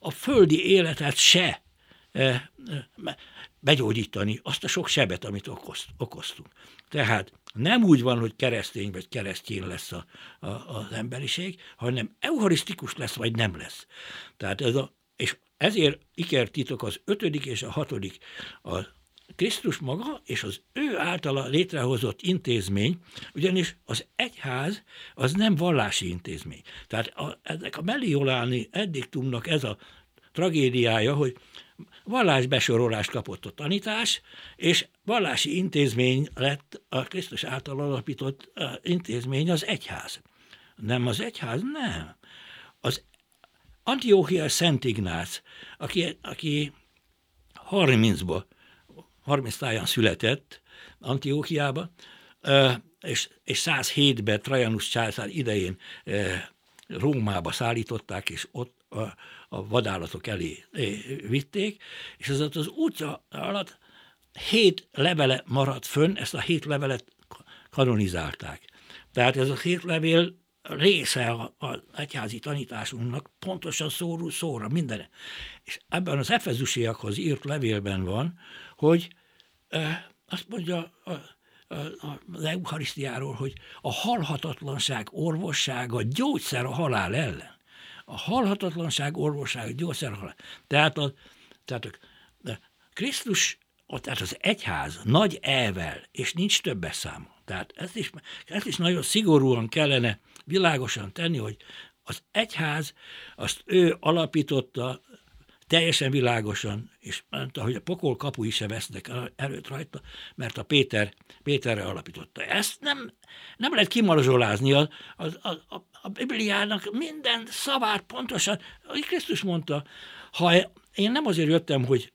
a földi életet se begyógyítani azt a sok sebet, amit okozt, okoztunk. Tehát nem úgy van, hogy keresztény vagy keresztjén lesz a, a, az emberiség, hanem eucharisztikus lesz, vagy nem lesz. Tehát ez a, és ezért ikertitok az ötödik és a hatodik. A Krisztus maga és az ő általa létrehozott intézmény, ugyanis az egyház az nem vallási intézmény. Tehát a, ezek a Milánói Ediktumnak ez a tragédiája, hogy vallásbesorolást kapott a tanítás, és vallási intézmény lett a Krisztus által alapított intézmény az egyház. Nem az egyház, nem. Az Antiochia Szent Ignác, aki, aki harmincba, harminctáján született, Antiókiába, és, és száz hétben Trajanus császár idején Rómába szállították, és ott a, a vadállatok elé vitték, és az az útja alatt hét levele maradt fönn, ezt a hét levelet kanonizálták. Tehát ez a hét levél része az egyházi tanításunknak, pontosan szóra, szóra, minden. És ebben az efezusiakhoz írt levélben van, hogy e, azt mondja a, a, a, az eucharisztiáról, hogy a halhatatlanság orvossága gyógyszer a halál ellen. A halhatatlanság orvossága gyógyszer a halál. Tehát a, tehát a, a Krisztus, tehát az egyház nagy elvel, és nincs többes száma. Tehát ezt is, ezt is nagyon szigorúan kellene világosan tenni, hogy az egyház, azt ő alapította teljesen világosan, és mondta, hogy a pokol kapui se vesznek előtt rajta, mert a Péter, Péterre alapította. Ezt nem, nem lehet kimarzsolázni, a, a, a, a Bibliának minden szavát pontosan, ahogy Krisztus mondta, ha én nem azért jöttem, hogy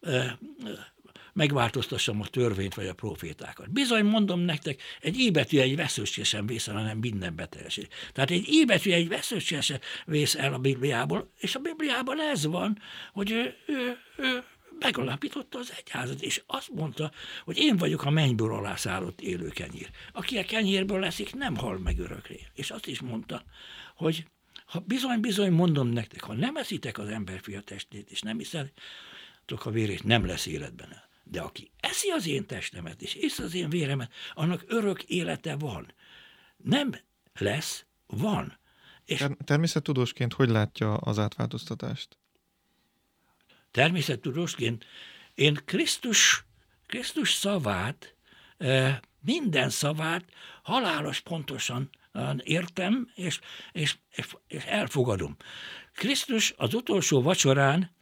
megváltoztassam a törvényt vagy a profétákat. Bizony, mondom nektek, egy i betű egy veszőcske sem vész el, hanem minden beteljesít. Tehát egy i betű egy veszőcske sem vész el a Bibliából, és a Bibliában ez van, hogy ő, ő, ő megalapította az egyházat, és azt mondta, hogy én vagyok a mennyből alászállott élő kenyér. Aki a kenyérből leszik, nem hal meg örökre. És azt is mondta, hogy ha bizony-bizony mondom nektek, ha nem eszitek az emberfia testét, és nem iszátok a vérét, nem lesz életben el. De aki eszi az én testemet, és iszi az én véremet, annak örök élete van. Nem lesz, van. És Ter- természettudósként hogy látja az átváltoztatást? Természettudósként én Krisztus, Krisztus szavát, minden szavát halálos pontosan értem, és, és, és elfogadom. Krisztus az utolsó vacsorán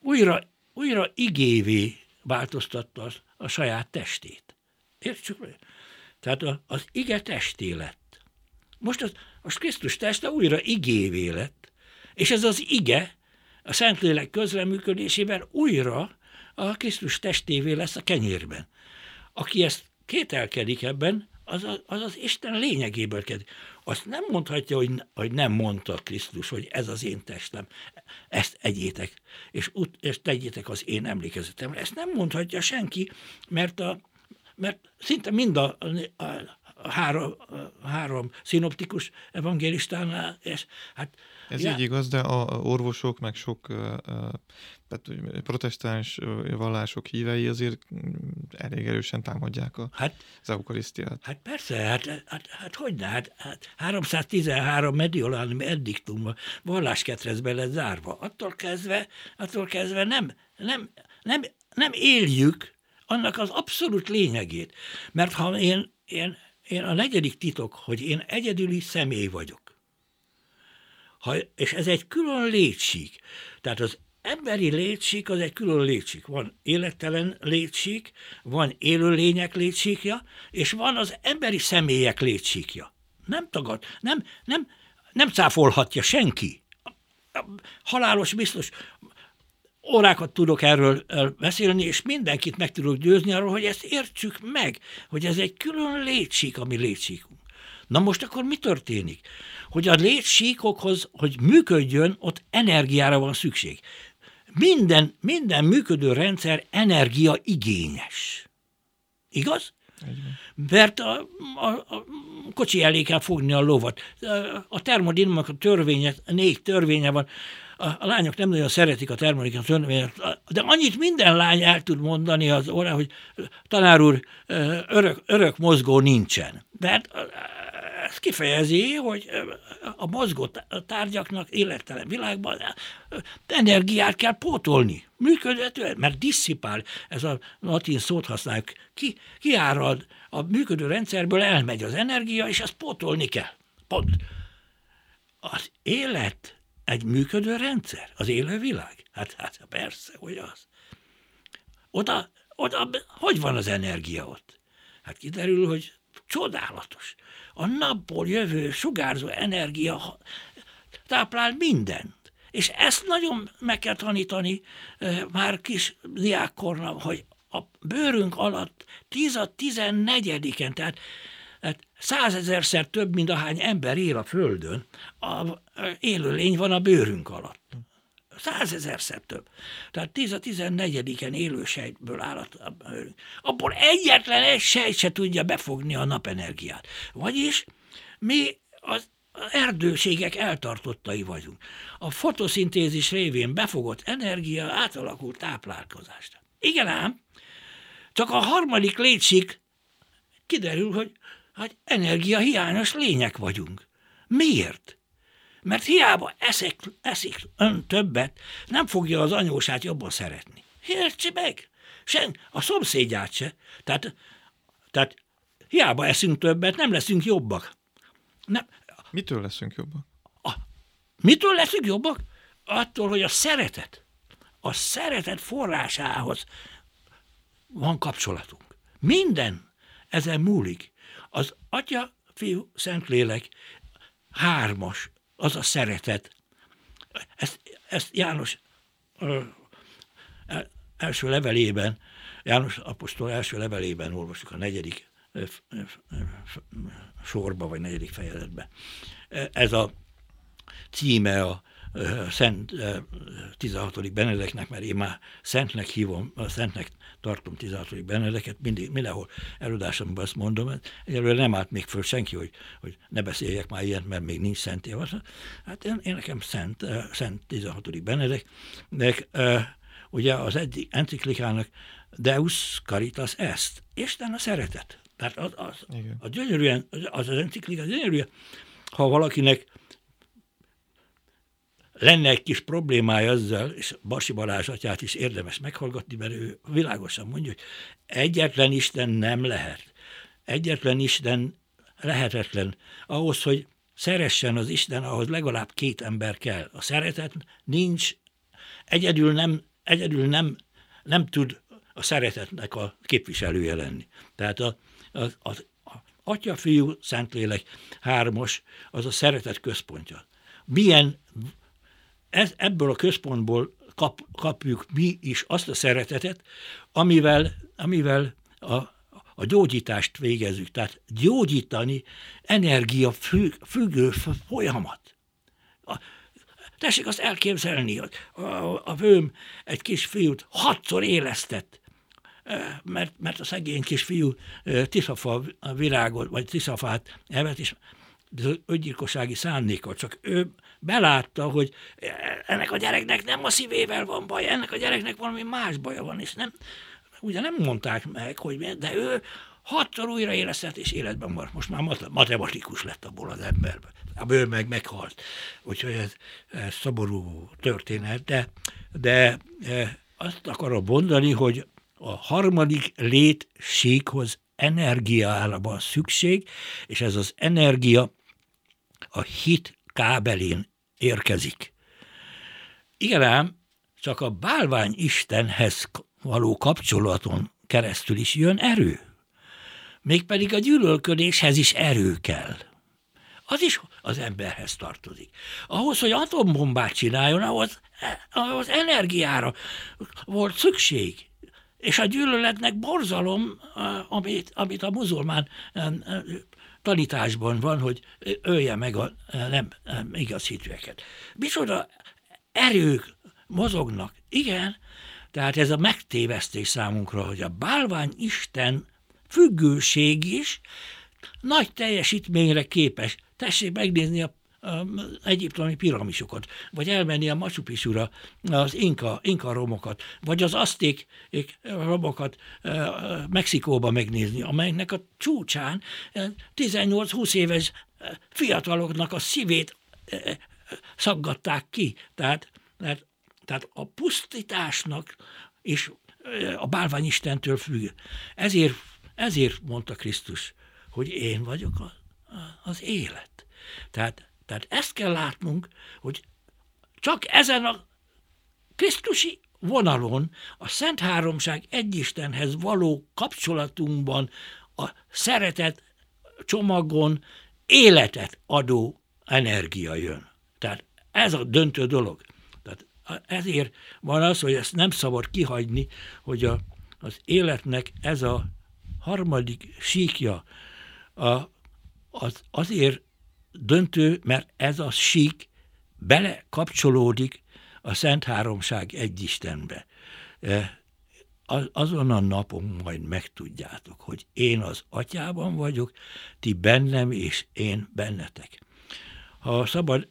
újra, újra igévé változtatta a saját testét. Értsük? Tehát az ige testé lett. Most az, az Krisztus teste újra igévé lett, és ez az ige a Szentlélek közreműködésével újra a Krisztus testévé lesz a kenyérben. Aki ezt kételkedik ebben, az az, az, az Isten lényegéből kedik. Azt nem mondhatja, hogy, hogy nem mondta Krisztus, hogy ez az én testem, ezt egyétek, és, ut- és tegyétek az én emlékezetemre. Ezt nem mondhatja senki, mert, a, mert szinte mind a, a, a három, a három szinoptikus evangélistánál. És, hát, ez já... így igaz, de a orvosok, meg sok protestáns vallások hívei azért elég erősen támadják a, hát, az eukarisztiát. Hát persze, hát, hát, hát hogyne, hát, hát háromszáztizenhárom Mediolanumi Ediktum vallásketrecben lett zárva. Attól kezdve, attól kezdve nem, nem, nem, nem éljük annak az abszolút lényegét. Mert ha én, én, én a negyedik titok, hogy én egyedüli személy vagyok. Ha, és ez egy külön létség. Tehát az emberi létség az egy külön létség. Van élettelen létség, van élő lények létségja, és van az emberi személyek létségja. Nem tagad, nem, nem, nem cáfolhatja senki. Halálos biztos. Órákat tudok erről beszélni, és mindenkit meg tudok győzni arról, hogy ezt értsük meg, hogy ez egy külön létség, ami létségünk. Na most akkor mi történik? Hogy a létsíkokhoz, hogy működjön, ott energiára van szükség. Minden, minden működő rendszer energia igényes. Igaz? Egyben. Mert a, a, a kocsi elé kell fogni a lovat. A termodinamika törvénye, négy törvénye van. A, a lányok nem nagyon szeretik a termodinamika törvényet, de annyit minden lány el tud mondani az órán, hogy tanár úr, örök, örök mozgó nincsen. Mert ez kifejezi, hogy a mozgó tárgyaknak élettelen világban energiát kell pótolni, működhetően, mert disszipál, ez a latin szót használjuk, ki, kiárad a működő rendszerből, elmegy az energia, és azt pótolni kell. Pont. Az élet egy működő rendszer, az élő világ. Hát, hát persze, hogy az. Oda, oda, hogy van az energia ott? Hát kiderül, hogy csodálatos. A napból jövő sugárzó energia táplál mindent. És ezt nagyon meg kell tanítani már kis diákkornak, hogy a bőrünk alatt tíz a tizennegyediken, tehát százezerszer több, mint ahány ember él a Földön, a élőlény van a bőrünk alatt. Százezerszer több. Tehát tíz a tizennegyediken élő sejtből áll a bőrünk. Abból egyetlen egy sejt se tudja befogni a napenergiát. Vagyis mi az erdőségek eltartottai vagyunk. A fotoszintézis révén befogott energia átalakult táplálkozást. Igen ám, csak a harmadik létszik kiderül, hogy hát energiahiányos lények vagyunk. Miért? Mert hiába eszik, eszik ön többet, nem fogja az anyósát jobban szeretni. Értsi meg? Sen, a szomszédját se. Tehát, tehát hiába eszünk többet, nem leszünk jobbak. Nem. Mitől leszünk jobbak? A, mitől leszünk jobbak? Attól, hogy a szeretet, a szeretet forrásához van kapcsolatunk. Minden ezen múlik. Az Atya, Fiú, Szentlélek hármas, az a szeretet. Ezt, ezt János ö, első levelében, János apostol első levelében olvastuk a negyedik ö, ö, ö, sorba, vagy negyedik fejezetben. Ez a címe a ö, Szent ö, tizenhatodik Benedeknek, mert én már Szentnek hívom, a Szentnek tartom tizenhatodik Benedeket, mindig, mindenhol előadásomban azt mondom, egyelőre nem állt még föl senki, hogy, hogy ne beszéljek már ilyet, mert még nincs szent év. Hát én, én nekem szent, szent tizenhatodik Benedek, de ugye az egyik enciklikának Deus Caritas Est, Isten a szeretet. Tehát az, az, az gyönyörűen, az az enciklika gyönyörűen, ha valakinek lenne egy kis problémája ezzel, és Barsi Balázs atyát is érdemes meghallgatni, mert ő világosan mondja, hogy egyetlen Isten nem lehet. Egyetlen Isten lehetetlen. Ahhoz, hogy szeressen az Isten, ahhoz legalább két ember kell. A szeretet nincs, egyedül nem, egyedül nem, nem tud a szeretetnek a képviselője lenni. Tehát a, a, a, a Atya, Fiú, Szentlélek hármas, az a szeretet központja. Milyen Ez, ebből a központból kap, kapjuk mi is azt a szeretetet, amivel, amivel a, a gyógyítást végezzük. Tehát gyógyítani energia függ, függő folyamat. A, tessék azt elképzelni, hogy a, a vőm egy kis fiút hatszor élesztett, mert, mert a szegény kis fiú tiszafa virágot, vagy tiszafát evett, és az öngyilkossági szándékkal, csak ő belátta, hogy ennek a gyereknek nem a szívével van baj, ennek a gyereknek valami más baja van, és nem, ugye nem mondták meg, hogy de ő hatszor újraélesztett, és életben maradt. Most már matematikus lett abból az emberben. Ő meg meghalt. Úgyhogy ez, ez szomorú történet, de, de azt akarom mondani, hogy a harmadik lét síkhoz energiára van szükség, és ez az energia a hit kábelén érkezik. Igen ám, csak a bálvány Istenhez való kapcsolaton keresztül is jön erő. Mégpedig a gyűlölködéshez is erő kell. Az is az emberhez tartozik. Ahhoz, hogy atombombát csináljon, ahhoz, ahhoz energiára volt szükség. És a gyűlöletnek borzalom, amit, amit a muzulmán tanításban van, hogy ölje meg a nem, nem igaz hitűeket. Micsoda erők mozognak. Igen, tehát ez a megtévesztés számunkra, hogy a bálvány Isten függőség is nagy teljesítményre képes. Tessék megnézni a egyiptomi piramisokat, vagy elmenni a Machu Picchu-ra, az inka, inka romokat, vagy az azték romokat Mexikóba megnézni, amelynek a csúcsán tizennyolc-húsz éves fiataloknak a szívét szaggatták ki. Tehát, tehát, tehát a pusztításnak és a bálvány Istentől függ. Ezért, ezért mondta Krisztus, hogy én vagyok a, a, az élet. Tehát Tehát ezt kell látnunk, hogy csak ezen a krisztusi vonalon, a Szent Háromság egyistenhez való kapcsolatunkban, a szeretet csomagon életet adó energia jön. Tehát ez a döntő dolog. Tehát ezért van az, hogy ezt nem szabad kihagyni, hogy a, az életnek ez a harmadik síkja a, az azért döntő, mert ez a sík belekapcsolódik a Szent Háromság egy Istenbe. Azon a napon majd megtudjátok, hogy én az Atyában vagyok, ti bennem és én bennetek. Ha szabad,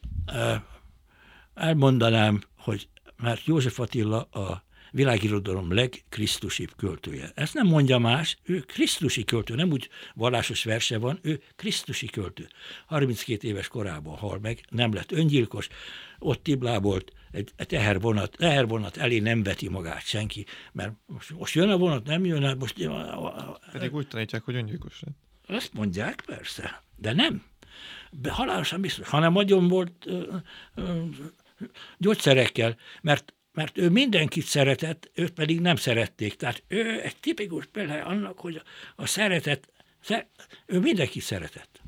elmondanám, hogy mert József Attila a világirodalom legkrisztusibb költője. Ezt nem mondja más, ő krisztusi költő, nem úgy vallásos verse van, ő krisztusi költő. harminckét éves korában hal meg, nem lett öngyilkos, ott Tiblábolt egy tehervonat, tehervonat elé nem veti magát senki, mert most, most jön a vonat, nem jön el, most... Pedig úgy tanítják, hogy öngyilkos lett. Ezt mondják, persze, de nem. De halálosan biztos, hanem agyon volt ö, ö, gyógyszerekkel, mert mert ő mindenkit szeretett, őt pedig nem szerették. Tehát ő egy tipikus példája annak, hogy a szeretet, ő mindenkit szeretett.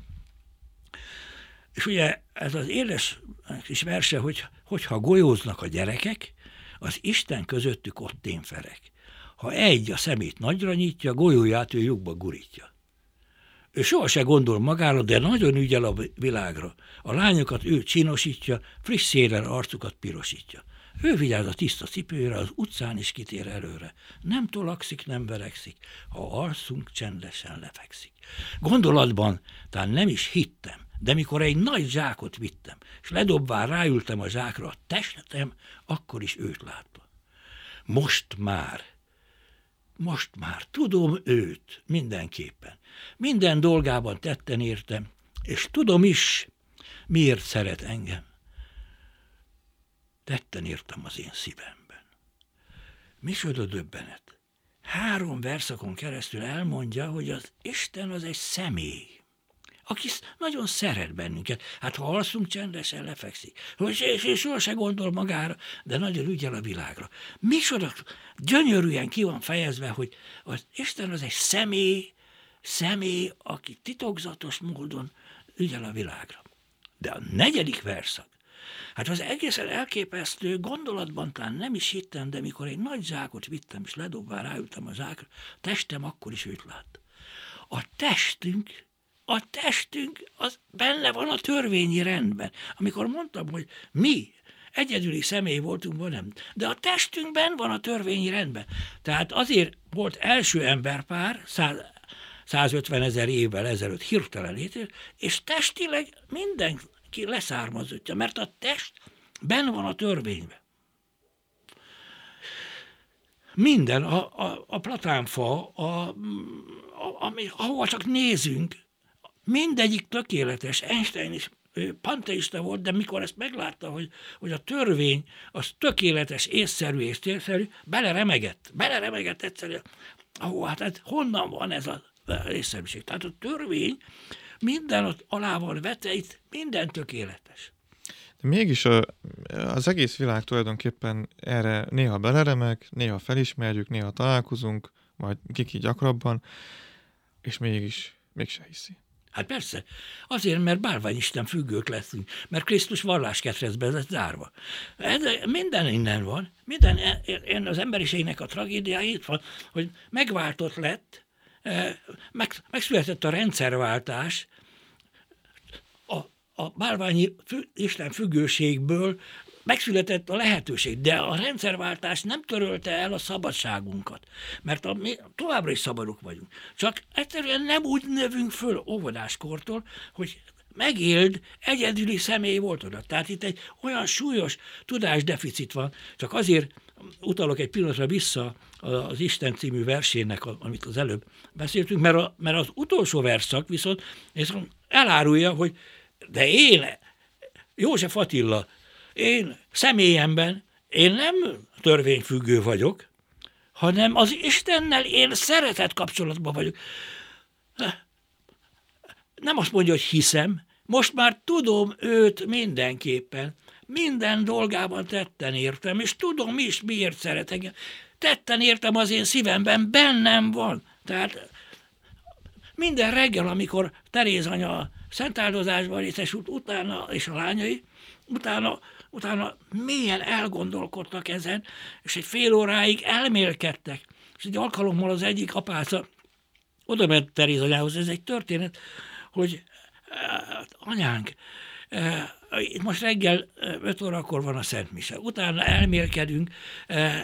És ugye ez az éles kis verse, hogy hogyha golyóznak a gyerekek, az Isten közöttük ott témferek. Ha egy a szemét nagyra nyitja, golyóját ő lyukba gurítja. Ő soha se gondol magára, de nagyon ügyel a világra. A lányokat ő csinosítja, friss széllel arcukat pirosítja. Ő vigyáz a tiszta cipőre, az utcán is kitér előre. Nem tolakszik, nem verekszik. Ha alszunk, csendesen lefekszik. Gondolatban, talán nem is hittem, de mikor egy nagy zsákot vittem, és ledobván ráültem a zsákra a testem, akkor is őt láttam. Most már, most már tudom őt mindenképpen. Minden dolgában tetten értem, és tudom is, miért szeret engem. Tetten értem az én szívemben. Micsoda döbbenet! Három verszakon keresztül elmondja, hogy az Isten az egy személy, aki nagyon szeret bennünket. Hát ha alszunk, csendesen lefekszik. És soha se gondol magára, de nagyon ügyel a világra. Micsoda gyönyörűen ki van fejezve, hogy az Isten az egy személy, személy, aki titokzatos módon ügyel a világra. De a negyedik verszak, hát az egészen elképesztő, gondolatban talán nem is hittem, de mikor egy nagy zsákot vittem, és ledobván ráültem a zsákra, testem akkor is őt látta. A testünk, a testünk, az benne van a törvényi rendben. Amikor mondtam, hogy mi egyedüli személy voltunk, vagy nem, de a testünkben van a törvényi rendben. Tehát azért volt első emberpár, száz, százötven ezer évvel ezelőtt hirtelen létezett, és testileg minden ki leszármazottja, mert a test benn van a törvényben. Minden, a, a, a platánfa, a, a, a, ahova csak nézünk, mindegyik tökéletes. Einstein is panteista volt, de mikor ezt meglátta, hogy, hogy a törvény az tökéletes, észszerű és térszerű, beleremegett, beleremegett egyszerűen. Ahó, hát honnan van ez az észszerűség? Tehát a törvény minden ott alával veteit, minden tökéletes. De mégis a, az egész világ tulajdonképpen erre néha beleremeg, néha felismerjük, néha találkozunk, majd kiki gyakrabban, és mégis, mégse hiszi. Hát persze, azért, mert bárványisten függők leszünk, mert Krisztus vallásketrecbe lett zárva. Ez, minden innen van, minden én az emberiségnek a tragédiája itt van, hogy megváltott lett, Meg, megszületett a rendszerváltás, a, a bálványi fü, Isten függőségből megszületett a lehetőség, de a rendszerváltás nem törölte el a szabadságunkat, mert a, mi továbbra is szabadok vagyunk. Csak egyszerűen nem úgy növünk föl óvodáskortól, hogy megéld, egyedüli személy volt oda. Tehát itt egy olyan súlyos tudásdeficit van, csak azért utalok egy pillanatra vissza az Isten című versének, amit az előbb beszéltünk, mert, a, mert az utolsó verszak viszont elárulja, hogy de én, József Attila, én személyemben, én nem törvényfüggő vagyok, hanem az Istennel én szeretett kapcsolatban vagyok. Nem azt mondja, hogy hiszem, most már tudom őt mindenképpen, minden dolgában tetten értem, és tudom is, miért szeretek. Tetten értem az én szívemben, bennem van. Tehát minden reggel, amikor Teréz anya a szentáldozásban részesült utána, és a lányai, utána, utána mélyen elgondolkodtak ezen, és egy fél óráig elmélkedtek. És egy alkalommal az egyik apáca oda ment Teréz anyához, ez egy történet, hogy anyánk, most reggel öt órakor van a Szent Mise, utána elmérkedünk,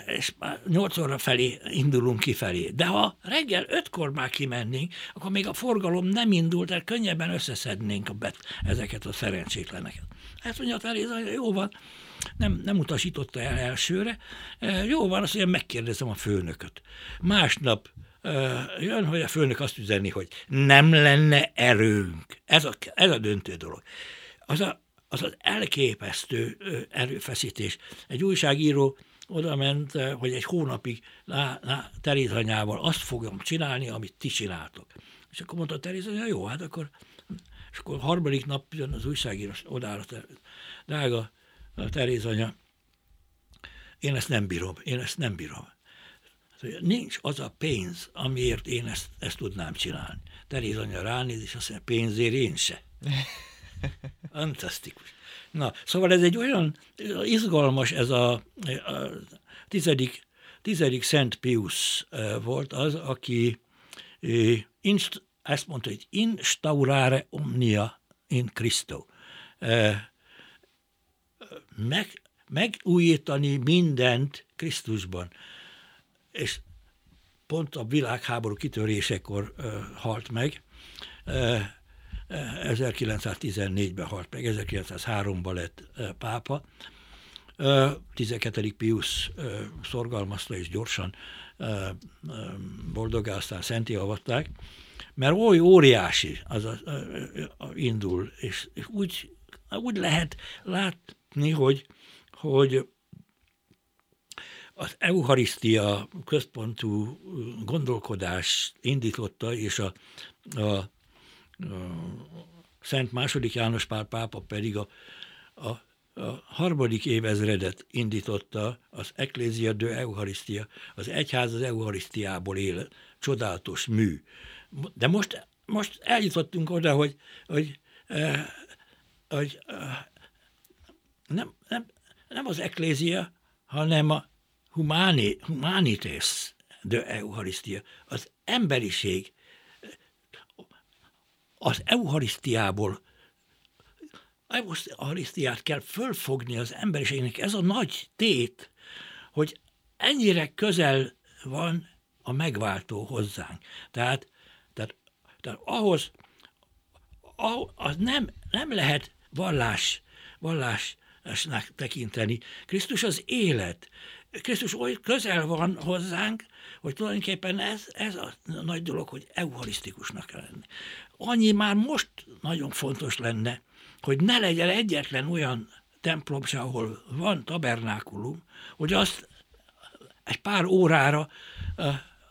és nyolc óra felé indulunk kifelé. De ha reggel ötkor már kimennénk, akkor még a forgalom nem indult, tehát könnyebben összeszednénk a bet, ezeket a szerencsétleneket. Hát mondja a Teréz anya, jó van, nem, nem utasította el elsőre, jó van, azt mondja, megkérdezem a főnököt. Másnap jön, hogy a főnök azt üzeni, hogy nem lenne erőnk. Ez a, ez a döntő dolog. Az a, az, az elképesztő erőfeszítés. Egy újságíró oda ment, hogy egy hónapig lá, lá, Teréz anyával azt fogom csinálni, amit ti csináltok. És akkor mondta Teréz anya, jó, hát akkor, és akkor harmadik nap jön az újságíró odára, drága Teréz anya, én ezt nem bírom, én ezt nem bírom. Nincs az a pénz, amiért én ezt, ezt tudnám csinálni. Teréz anya ránéz, és azt mondja, pénzért én se. Fantasztikus. Na, szóval ez egy olyan izgalmas, ez a, a tizedik, tizedik Szent Pius volt az, aki inst, ezt mondta, hogy instaurare omnia in Christo. Meg, megújítani mindent Krisztusban. És pont a világháború kitörésekor uh, halt meg, uh, ezerkilencszáztizennégyben halt meg, ezerkilencszázháromban lett uh, pápa, uh, tizenkettedik Pius uh, szorgalmazta és gyorsan uh, boldoggá, aztán szentté avatták, mert oly óriási az a, a, a indul, és, és úgy, úgy lehet látni, hogy, hogy az eucharisztia központú gondolkodás indította, és a, a, a Szent második János Pál pápa pedig a, a, a harmadik évezredet indította, az Ecclesia de Eucharistia, az egyház az eucharisztiából él, csodálatos mű. De most, most eljutottunk oda, hogy, hogy, eh, hogy eh, nem, nem, nem az Ecclesia, hanem a Humani, humanitas de eucharisztia, az emberiség az eucharisztiából, eucharisztiát kell fölfogni az emberiségnek. Ez a nagy tét, hogy ennyire közel van a megváltó hozzánk. Tehát, tehát, tehát ahhoz, az nem, nem lehet vallás, vallásnak tekinteni. Krisztus az élet. Krisztus oly közel van hozzánk, hogy tulajdonképpen ez, ez a nagy dolog, hogy eucharisztikusnak kell lenni. Annyi már most nagyon fontos lenne, hogy ne legyen egyetlen olyan templom, ahol van tabernákulum, hogy azt egy pár órára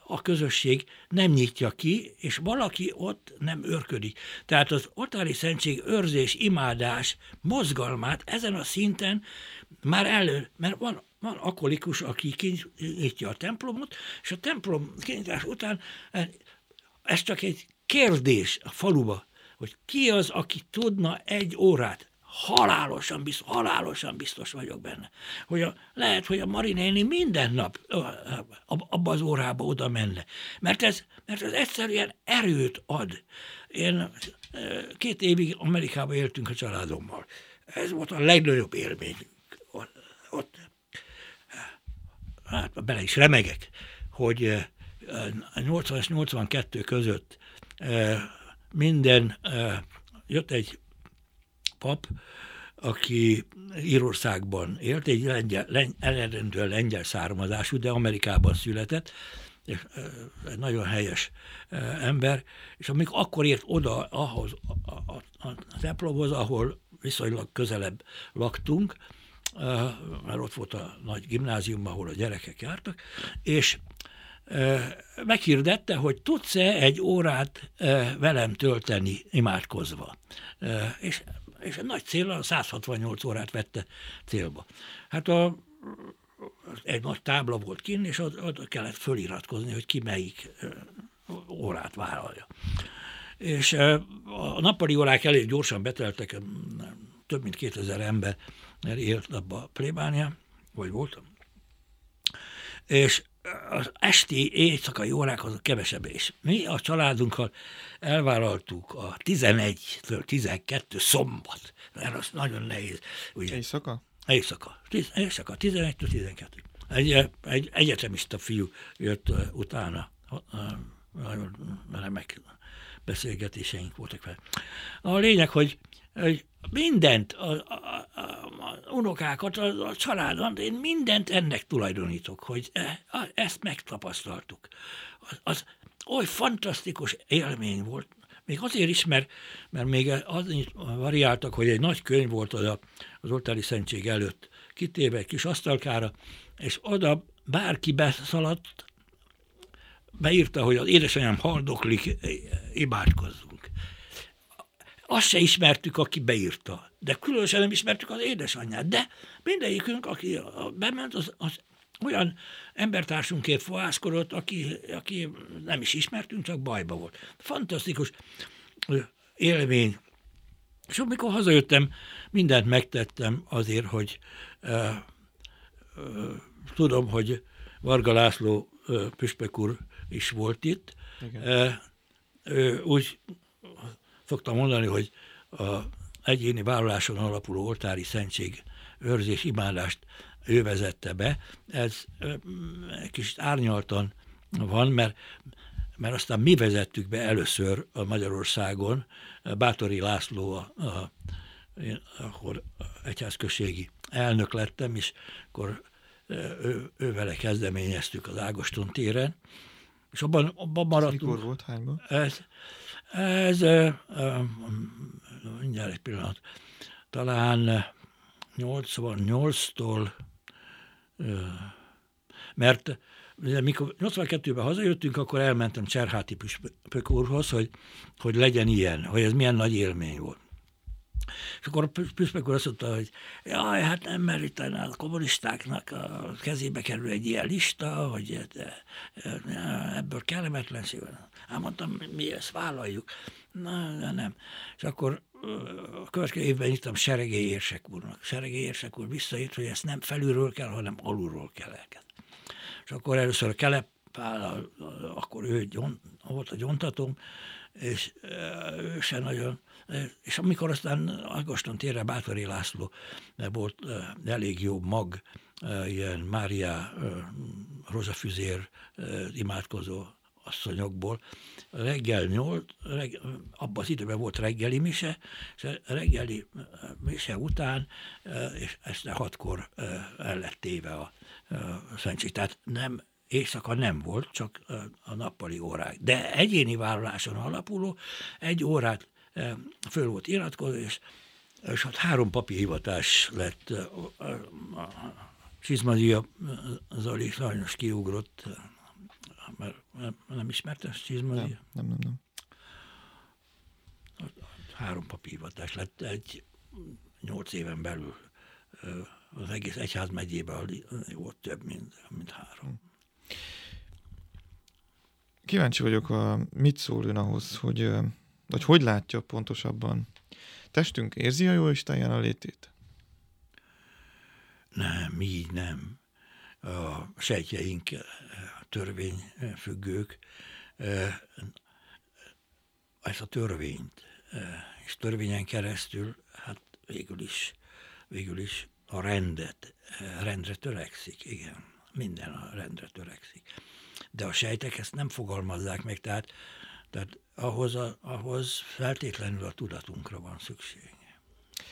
a közösség nem nyitja ki, és valaki ott nem őrködik. Tehát az oltári szentség őrzés, imádás mozgalmát ezen a szinten már elő, mert van Van akolikus, aki kinyitja a templomot, és a templom kinyitás után ez csak egy kérdés a faluba, hogy ki az, aki tudna egy órát. Halálosan biztos, halálosan biztos vagyok benne. Hogy a, lehet, hogy a Mari néni minden nap abba az órába oda menne. Mert ez, mert ez egyszerűen erőt ad. Én két évig Amerikában éltünk a családommal. Ez volt a legnagyobb élményünk ott. Hát bele is remegek, hogy nyolcvan és nyolcvankettő között minden, jött egy pap, aki Írországban élt, egy lengyel, eredendően lengyel származású, de Amerikában született, és egy nagyon helyes ember, és amikor akkor ért oda ahhoz a templomhoz, ahol viszonylag közelebb laktunk, mert ott volt a nagy gimnázium, ahol a gyerekek jártak, és meghirdette, hogy tudsz-e egy órát velem tölteni imádkozva. És, és a nagy cél, száz hatvannyolc órát vette célba. Hát a, egy nagy tábla volt kint, és ott kellett föliratkozni, hogy ki melyik órát vállalja. És a nappali órák elég gyorsan beteltek, több mint kétezer ember élt abba a plébánia, vagy voltam. És az esti éjszakai órákhoz kevesebb, és mi a családunkkal elvállaltuk a tizenegytől tizenkettő szombat, mert az nagyon nehéz. Ugye? Éjszaka? Éjszaka. Tiz, éjszaka, tizenegytől tizenkettőig. Egy, egy egyetemista fiú jött uh, utána, nagyon uh, remek beszélgetéseink voltak fel. A lényeg, hogy, hogy mindent, a, a, a, a unokákat, a, a családon, én mindent ennek tulajdonítok, hogy e, a, ezt megtapasztaltuk. Az, az oly fantasztikus élmény volt, még azért is, mert, mert még az variáltak, hogy egy nagy könyv volt oda az oltári szentség előtt, kitéve egy kis asztalkára, és oda bárki beszaladt, beírta, hogy az édesanyám haldoklik, imádkozzunk. Azt se ismertük, aki beírta, de különösen nem ismertük az édesanyját, de mindegyikünk, aki bement, az, az olyan embertársunké fohászkodott, aki, aki nem is ismertünk, csak bajba volt. Fantasztikus élmény. És amikor hazajöttem, mindent megtettem azért, hogy uh, uh, tudom, hogy Varga László uh, püspök úr is volt itt. Uh, ő úgy szoktam mondani, hogy az egyéni vállaláson alapuló oltári szentség őrzés imádást ő vezette be. Ez uh, kicsit árnyaltan van, mert mert aztán mi vezettük be először a Magyarországon, Bátori László, a, a, én akkor egyházközségi elnök lettem, és akkor ő, ő vele kezdeményeztük az Ágoston téren, és abban, abban maradtunk. Ez mikor volt, hányban? Ez, ez e, e, mindjárt egy pillanat, talán nyolcvannyolctól, e, mert mikor nyolcvankettőben hazajöttünk, akkor elmentem Cserháti püspök úrhoz, hogy, hogy legyen ilyen, hogy ez milyen nagy élmény volt. És akkor a püspök úr azt mondta, hogy jaj, hát nem, mert itt a kommunistáknak a kezébe kerül egy ilyen lista, hogy ebből kellemetlenség van. Hát mondtam, mi ezt vállaljuk. Na, nem. És akkor a következő évben nyitottam Seregély érsek úrnak. Seregély érsek úr visszaírt, hogy ezt nem felülről kell, hanem alulról kell elkezdeni. És akkor először a Kelepál, akkor ő gyont, volt a gyontatom, és ő se nagyon, és amikor aztán Ágoston térre Bátori László volt elég jó mag, ilyen Mária rózsafüzér imádkozó asszonyokból, reggel nyolc, reggel, abban az időben volt reggeli mise, és reggeli mise után, és este hatkor el lett téve a szentség. Tehát nem, éjszaka nem volt, csak a nappali órák. De egyéni vállaláson alapuló, egy órát föl volt iratkozó, és, és hát három papi hivatás lett. Csizmadia Zoli sajnos kiugrott, mert nem ismerte ezt Csizmadia? Nem, nem, nem, nem. Három papi hivatás lett egy nyolc éven belül. Az egész egyház megyében volt több, mint, mint három. Kíváncsi vagyok, a, mit szól ön ahhoz, hogy, vagy hogy látja pontosabban? Testünk érzi a Jóisten jelenlétét? Nem, így nem. A sejtjeink törvényfüggők, ezt a törvényt, és törvényen keresztül, hát végül is, végül is a rendet, rendre törekszik, igen, minden a rendre törekszik. De a sejtek ezt nem fogalmazzák meg, tehát, tehát ahhoz, a, ahhoz feltétlenül a tudatunkra van szükség.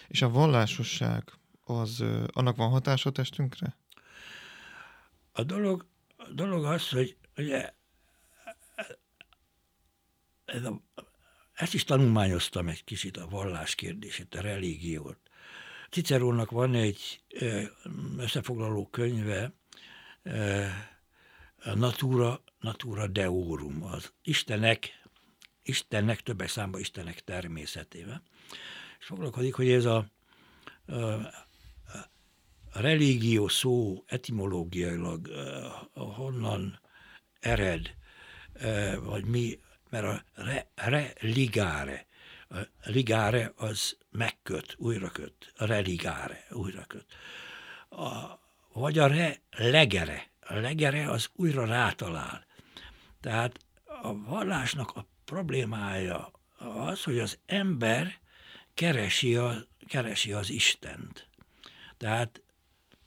És a vallásosság, az, annak van hatása a testünkre? A dolog, a dolog az, hogy ugye, ez a, ezt is tanulmányoztam egy kicsit, a vallás kérdését, a religiót. Cicerónak van egy összefoglaló könyve, a Natura, Natura Deorum, az Istenek, Istenek többes számban Istenek természetével. És foglalkozik, hogy ez a, a, a religió szó etimológiailag a, a honnan ered, a, vagy mi, mert a re, religare, a ligare az megköt, újraköt, a religare, újraköt. A, vagy a re legere, legere az újra rátalál. Tehát a vallásnak a problémája az, hogy az ember keresi, a, keresi az Istent. Tehát,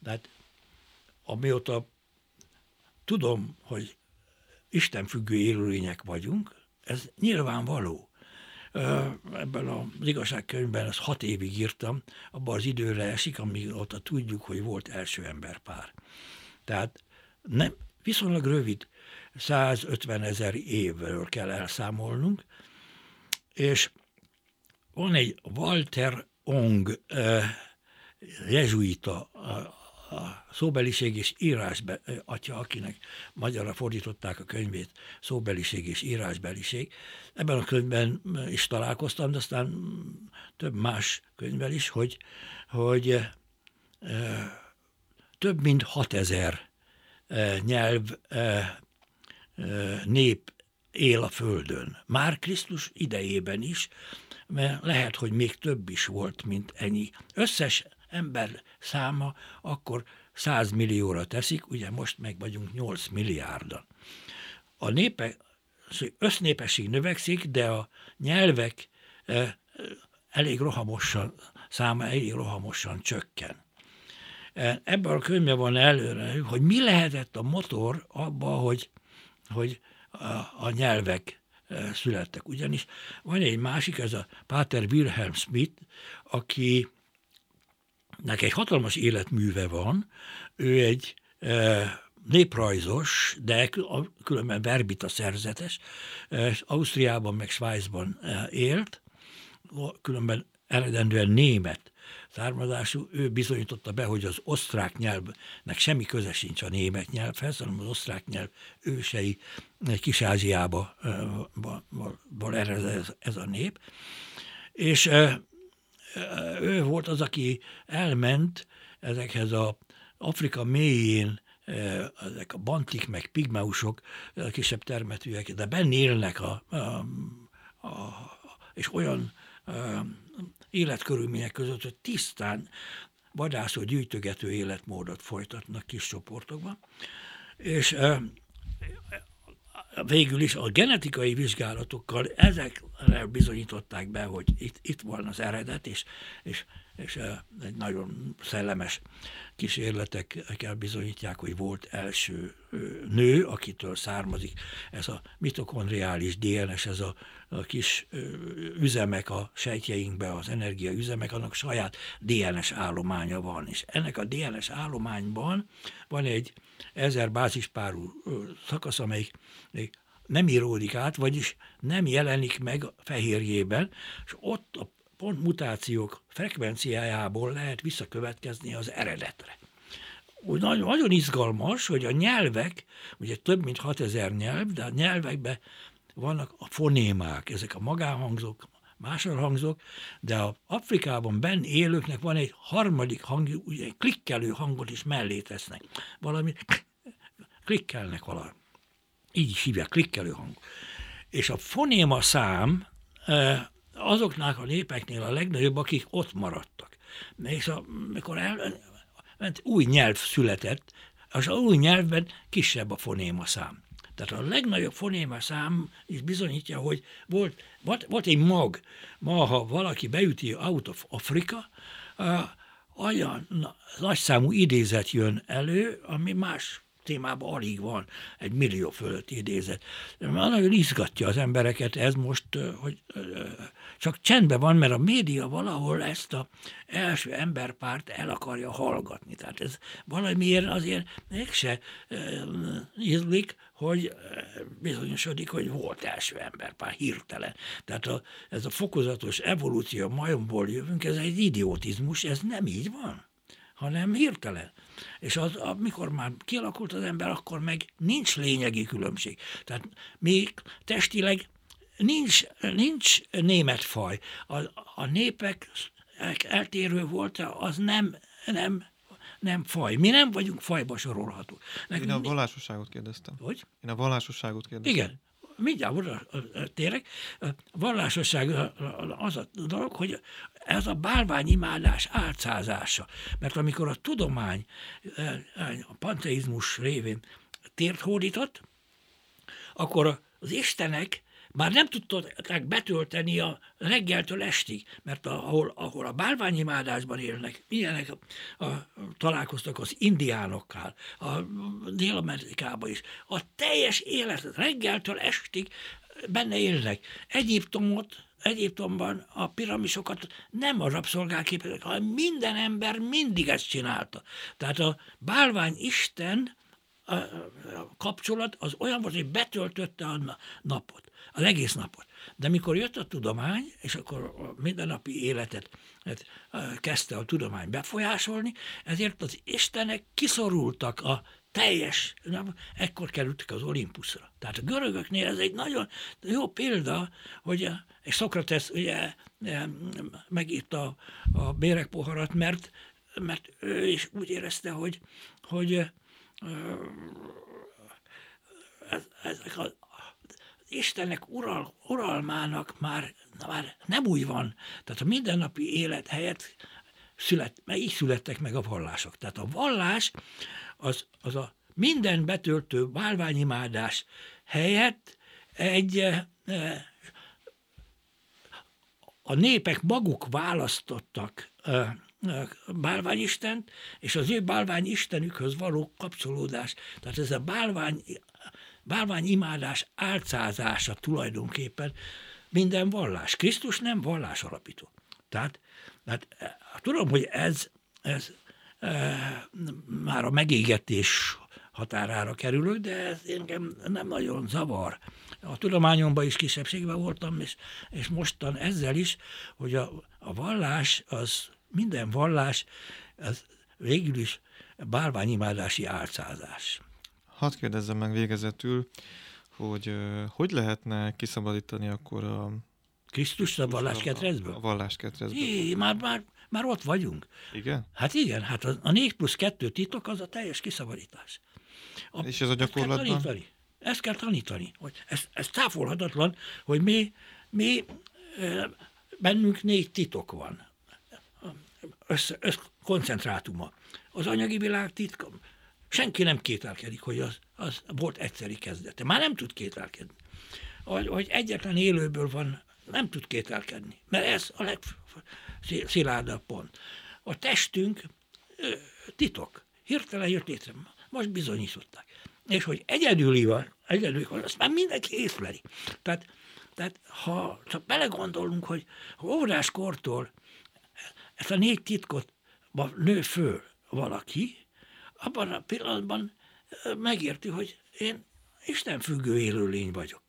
tehát amióta tudom, hogy istenfüggő élőlények vagyunk, ez nyilvánvaló. Ebben az igazságkönyvben ezt hat évig írtam, abban az időre esik, amíg ott tudjuk, hogy volt első emberpár. Tehát nem, viszonylag rövid, százötvenezer évről kell elszámolnunk, és van egy Walter Ong jezsuita, a szóbeliség és írásbe, atya, akinek magyarra fordították a könyvét, szóbeliség és írásbeliség. Ebben a könyvben is találkoztam, de aztán több más könyvvel is, hogy, hogy ö, több mint hatezer nyelv ö, ö, nép él a Földön. Már Krisztus idejében is, mert lehet, hogy még több is volt, mint ennyi. Összes ember száma akkor száz millióra teszik, ugye most meg vagyunk nyolc milliárdan. A népe, össznépesség növekszik, de a nyelvek elég rohamosan, száma elég rohamosan csökken. Ebben a könyvben van előre, hogy mi lehetett a motor abban, hogy, hogy a, a nyelvek születtek. Ugyanis van egy másik, ez a Pater Wilhelm Schmidt, aki neki egy hatalmas életműve van, ő egy e, néprajzos, de különben verbita szerzetes, e, Ausztriában meg Svájcban e, élt, különben eredendően német származású, ő bizonyította be, hogy az osztrák nyelvnek semmi köze sincs a német nyelvhez, hanem az osztrák nyelv ősei Kis-Ázsiába e, ba, ba, ba ered ez, ez a nép. És e, ő volt az, aki elment ezekhez a Afrika mélyén, ezek a bantik meg pigmeusok, kisebb termetűek, de benne élnek, a, a, a, és olyan a, életkörülmények között, hogy tisztán vadászó, gyűjtögető életmódot folytatnak kis csoportokban. És a, végül is a genetikai vizsgálatokkal ezekre bizonyították be, hogy itt, itt van az eredet, és, és, és egy nagyon szellemes kísérletekkel bizonyítják, hogy volt első nő, akitől származik ez a mitokondriális dé en es, ez a, a kis üzemek a sejtjeinkben, az energiaüzemek, annak saját dé en es állománya van, és ennek a dé en es állományban van egy ezer bázispárú szakasz, amelyik nem íródik át, vagyis nem jelenik meg a fehérjében, és ott a pont mutációk frekvenciájából lehet visszakövetkezni az eredetre. Úgy nagyon, nagyon izgalmas, hogy a nyelvek, ugye több mint hatezer nyelv, de a nyelvekben vannak a fonémák, ezek a magánhangzók, másodhangzók, de az Afrikában benn élőknek van egy harmadik hang, ugye egy klikkelő hangot is mellé tesznek. Valami klikkelnek valami. Így is hívják, klikkelő hang. És a fonéma szám azoknak a népeknél a legnagyobb, akik ott maradtak. És amikor el, új nyelv született, az új nyelvben kisebb a fonéma szám. Tehát a legnagyobb fonéma szám is bizonyítja, hogy volt, volt, volt egy mag. Ma, ha valaki beüti Out of Africa, olyan nagyszámú idézet jön elő, ami más témában alig van, egy millió fölötti idézet. Nagyon izgatja az embereket ez most, hogy csak csendben van, mert a média valahol ezt az első emberpárt el akarja hallgatni. Tehát ez valamiért azért mégse ízlik, hogy bizonyosodik, hogy volt első emberpár, hirtelen. Tehát a, ez a fokozatos evolúció, majomból jövünk, ez egy idiotizmus, ez nem így van, hanem hirtelen. És az, amikor már kialakult az ember, akkor meg nincs lényegi különbség. Tehát még testileg nincs, nincs német faj. A, a népek eltérő volt, az nem, nem, nem faj. Mi nem vagyunk fajba sorolhatók. Én a vallásosságot kérdeztem. Hogy? Én a vallásosságot kérdeztem. Igen. mindjárt oda térek, vallásosság az a dolog, hogy ez a bálványimádás álcázása. Mert amikor a tudomány a panteizmus révén tért hódított, akkor az istenek már nem tudták betölteni a reggeltől estig, mert ahol, ahol a bálványimádásban élnek, ilyenek a, a, találkoztak az indiánokkal, a Dél-Amerikában is. A teljes életet reggeltől estig benne élnek. Egyiptomot, Egyiptomban a piramisokat nem a rabszolgák képeztek, hanem minden ember mindig ezt csinálta. Tehát a bálványisten a, a kapcsolat az olyan volt, hogy betöltötte a napot. Az egész napot. De mikor jött a tudomány, és akkor a mindennapi életet hát, kezdte a tudomány befolyásolni, ezért az istenek kiszorultak a teljes, nem, ekkor kerültek az Olimpuszra. Tehát a görögöknél ez egy nagyon jó példa, hogy és Szokratesz ugye megírta a, a béregpoharat, mert, mert ő is úgy érezte, hogy, hogy ez, ezek a Istennek ural, uralmának már, már nem úgy van. Tehát a mindennapi élet helyett szület, mert így születtek meg a vallások. Tehát a vallás az, az a minden betöltő bálványimádás helyett egy e, a népek maguk választottak e, bálványistent, és az ő bálványistenükhöz való kapcsolódás. Tehát ez a bálvány bálványimádás álcázása tulajdonképpen minden vallás. Krisztus nem vallás alapító. Tehát, tehát tudom, hogy ez, ez e, már a megégetés határára kerülök, de ez engem nem nagyon zavar. A tudományomban is kisebbségben voltam, és, és mostan ezzel is, hogy a, a vallás, az minden vallás, az végül is bálványimádási álcázás. Hadd kérdezzem meg végezetül, hogy hogy lehetne kiszabadítani akkor a... Krisztus a vallásketrecből? A vallásketrecből. É, már, már, már ott vagyunk. Igen? Hát igen, hát a, a négy plusz kettő titok az a teljes kiszabadítás. A, és ez a gyakorlatban? Ezt kell tanítani, ezt kell tanítani hogy ez, ez távolhatatlan, hogy mi, mi bennünk négy titok van. Össz, össz koncentrátuma. Az anyagi világ titka. Senki nem kételkedik, hogy az, az volt egyszeri kezdete. Már nem tud kételkedni. Hogy, hogy egyetlen élőből van, nem tud kételkedni. Mert ez a legszilárdabb pont. A testünk titok. Hirtelen jött létre. Most bizonyították. És hogy egyedüli van, egyedüli van, azt már mindenki észleli. Tehát, tehát ha csak belegondolunk, hogy óvodáskortól ezt a négy titkot nő föl valaki, abban a pillanatban megérti, hogy én Isten függő élőlény vagyok.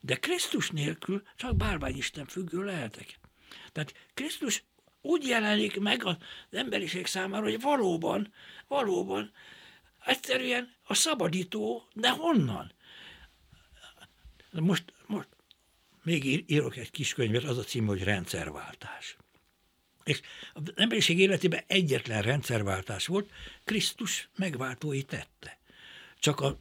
De Krisztus nélkül csak bárvány Isten függő lehetek. Tehát Krisztus úgy jelenik meg az emberiség számára, hogy valóban, valóban egyszerűen a szabadító, de honnan? Most, most még írok egy kis könyvet, az a cím, hogy Rendszerváltás. És az emberiség életében egyetlen rendszerváltás volt, Krisztus megváltói tette. Csak a,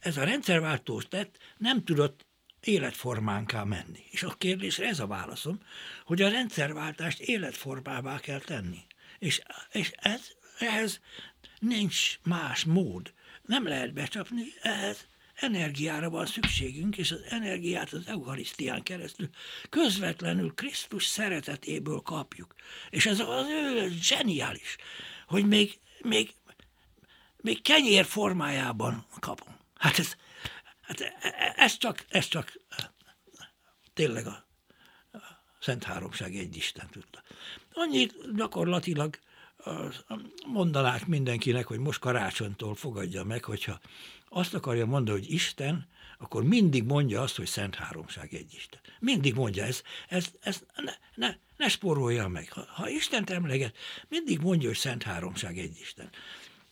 ez a rendszerváltó tett nem tudott életformánká menni. És a kérdésre ez a válaszom, hogy a rendszerváltást életformává kell tenni. És, és ez, ehhez nincs más mód. Nem lehet becsapni, ehhez energiára van szükségünk, és az energiát az eucharisztián keresztül közvetlenül Krisztus szeretetéből kapjuk. És ez az ő zseniális, hogy még, még, még kenyér formájában kapom. Hát ez, hát ez, csak, ez csak tényleg a Szent Háromság egy Isten tudta. Annyit gyakorlatilag mondanák mindenkinek, hogy most karácsonytól fogadja meg, hogyha azt akarja mondani, hogy Isten, akkor mindig mondja azt, hogy Szent Háromság egy Isten. Mindig mondja ezt, ezt, ezt ne, ne, ne spórolja meg. Ha, ha Istent emleget, mindig mondja, hogy Szent Háromság egy Isten.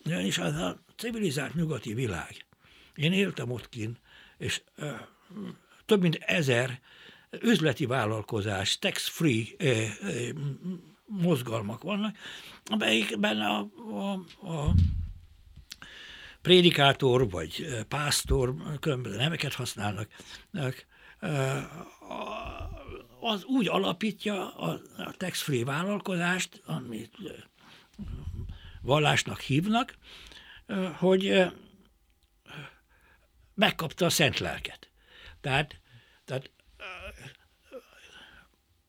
És az a civilizált nyugati világ. Én éltem ott kint, és ö, több mint ezer üzleti vállalkozás, tax-free ö, ö, mozgalmak vannak, amelyikben a, a, a prédikátor vagy pásztor, különböző neveket használnak, az úgy alapítja a tax-free vállalkozást, amit vallásnak hívnak, hogy megkapta a szent lelket. Tehát, tehát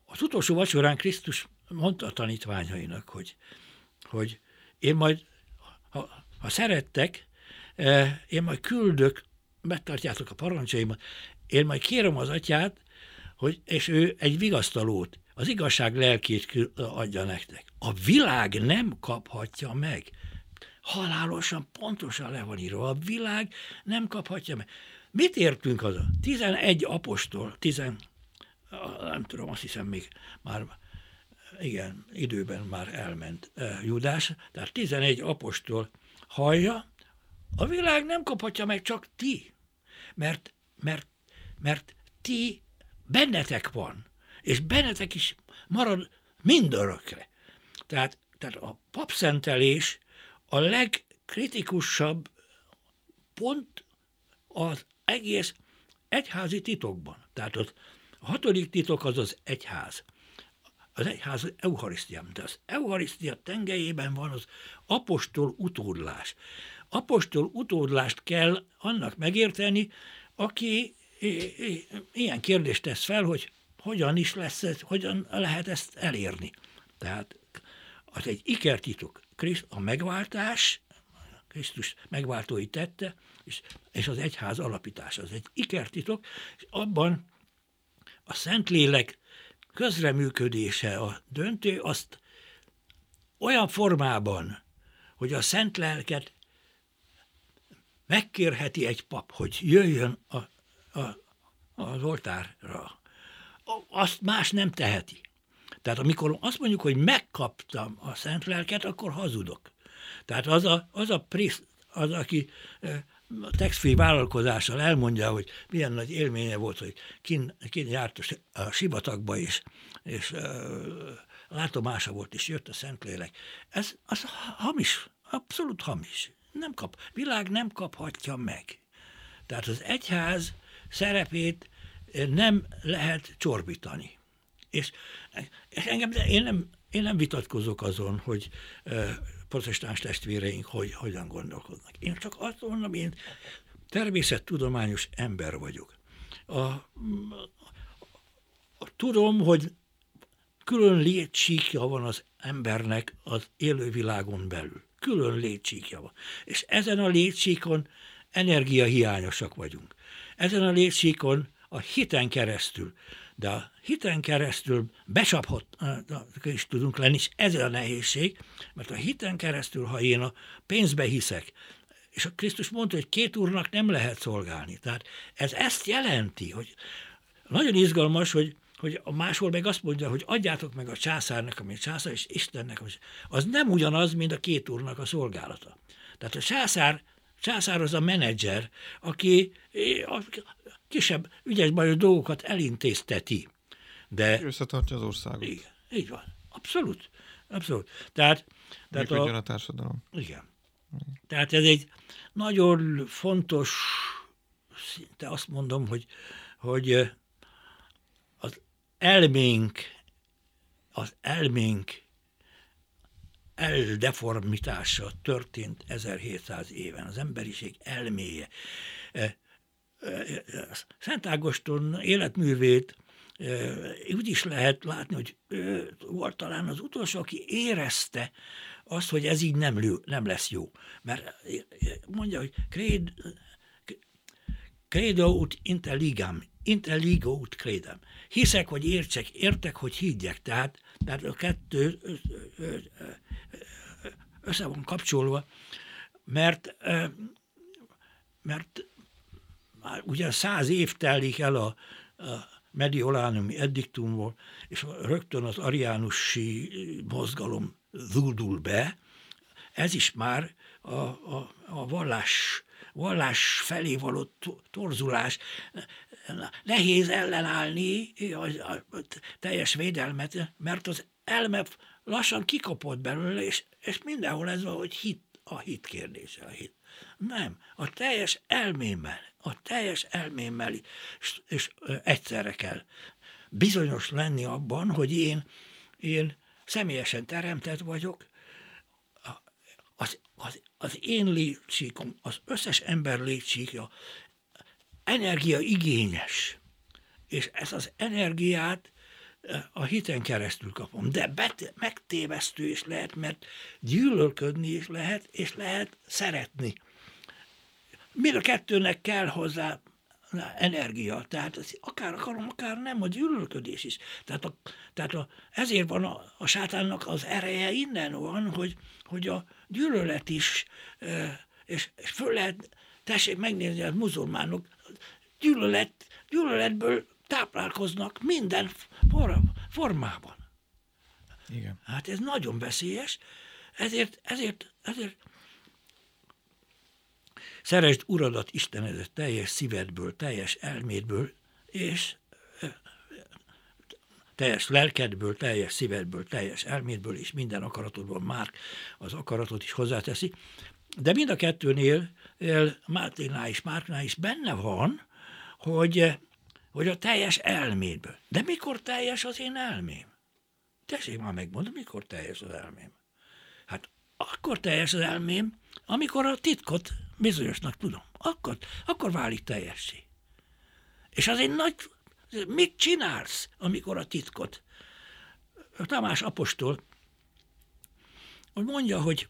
az utolsó vacsorán Krisztus mondta a tanítványainak, hogy, hogy én majd, ha, ha szerettek, én majd küldök, megtartjátok a parancsaimat, én majd kérem az atyát, hogy, és ő egy vigasztalót, az igazság lelkét adja nektek. A világ nem kaphatja meg. Halálosan, pontosan le van írva. A világ nem kaphatja meg. Mit értünk az a tizenegy apostol, tizen, nem tudom, azt hiszem még már, igen, időben már elment Judás, tehát tizenegy apostol hallja, a világ nem kaphatja meg, csak ti. Mert, mert, mert ti bennetek van, és bennetek is marad mindörökre. Tehát, tehát a papszentelés a legkritikusabb pont az egész egyházi titokban. Tehát az, a hatodik titok az az egyház. Az egyház az eucharisztiában. De az eucharisztia tengelyében van az apostol utódlás. Apostol utódlást kell annak megérteni, aki ilyen kérdést tesz fel, hogy hogyan is lesz ez, hogyan lehet ezt elérni. Tehát az egy ikertitok. A megváltás, Krisztus megváltói tette, és, és az egyház alapítása. Az egy ikertitok, és abban a Szentlélek közreműködése a döntő, azt olyan formában, hogy a Szent Lelket megkérheti egy pap, hogy jöjjön a, a, az oltárra. Azt más nem teheti. Tehát amikor azt mondjuk, hogy megkaptam a Szent Lelket, akkor hazudok. Tehát az a, az a prisz, az, aki a tax-free vállalkozással elmondja, hogy milyen nagy élménye volt, hogy kin, kin járt a sivatagba is, és ö, látomása volt, és jött a Szentlélek. Ez az hamis, abszolút hamis. Nem kap, világ nem kaphatja meg. Tehát az egyház szerepét nem lehet csorbítani. És engem, én, nem, én nem vitatkozok azon, hogy protestáns testvéreink hogy, hogyan gondolkodnak. Én csak azt mondom, én természettudományos ember vagyok. A, a, a, tudom, hogy külön létsíkja van az embernek az élővilágon belül. Külön létsíkja van. És ezen a létsíkon energiahiányosak vagyunk. Ezen a létsíkon a hiten keresztül, de a hiten keresztül becsaphat is tudunk lenni, és ez a nehézség, mert a hiten keresztül, ha én a pénzbe hiszek, és a Krisztus mondta, hogy két úrnak nem lehet szolgálni. Tehát ez ezt jelenti, hogy nagyon izgalmas, hogy, hogy a máshol meg azt mondja, hogy adjátok meg a császárnak, ami a császár, és Istennek, ami az nem ugyanaz, mint a két úrnak a szolgálata. Tehát a császár, császár az a menedzser, aki a kisebb ügyes bajos dolgokat elintézteti. De összetartja az országot. Igen, így van. Abszolút. Abszolút. Tehát, tehát a, a társadalom. Igen. igen. Tehát ez egy nagyon fontos, szinte azt mondom, hogy, hogy az elménk, az elménk eldeformitása történt ezerhétszáz éven. Az emberiség elméje. Szent Ágoston életművét úgy is lehet látni, hogy ő volt talán az utolsó, aki érezte azt, hogy ez így nem, lő, nem lesz jó. Mert mondja, hogy credo, credo ut intelligam, intelligo ut credam. Hiszek, hogy értsek, értek, hogy higgyek. Tehát, tehát a kettő össze van kapcsolva, mert mert már ugye száz év telik el a, a Mediolanumi Ediktumból, és rögtön az ariánusi mozgalom zúdul be. Ez is már a, a, a vallás, vallás felé való torzulás. Nehéz ellenállni a, a teljes védelmet, mert az elme lassan kikopott belőle, és, és mindenhol ez van, hogy hit, a hit kérdése, a hit. Nem, a teljes elmémmel, a teljes elmémmel és, és egyszerre kell bizonyos lenni abban, hogy én, én személyesen teremtett vagyok, az, az, az én létsíkom, az összes ember létsíkja energiaigényes, és ezt az energiát a hiten keresztül kapom. De bet- megtévesztő is lehet, mert gyűlölködni is lehet, és lehet szeretni. Mind a kettőnek kell hozzá energia, tehát akár akarom, akár nem, a gyűlölködés is. Tehát, a, tehát a, ezért van a, a sátánnak az ereje innen van, hogy, hogy a gyűlölet is, és, és föl lehet, tessék megnézni a muzulmánok, gyűlölet, gyűlöletből táplálkoznak minden formában. Igen. Hát ez nagyon veszélyes, ezért, ezért, ezért szeresd Uradat, Istenedet teljes szívedből, teljes elmédből, és teljes lelkedből, teljes szívedből, teljes elmédből, és minden akaratodból már az akaratot is hozzáteszi. De mind a kettőnél, Mártinnál és Márknál is benne van, hogy hogy a teljes elmédből. De mikor teljes az én elmém? Tessék már megmondom, mikor teljes az elmém? Hát akkor teljes az elmém, amikor a titkot bizonyosnak tudom. Akkor, akkor válik teljessé. És az én nagy... Mit csinálsz, amikor a titkot? A Tamás apostol mondja, hogy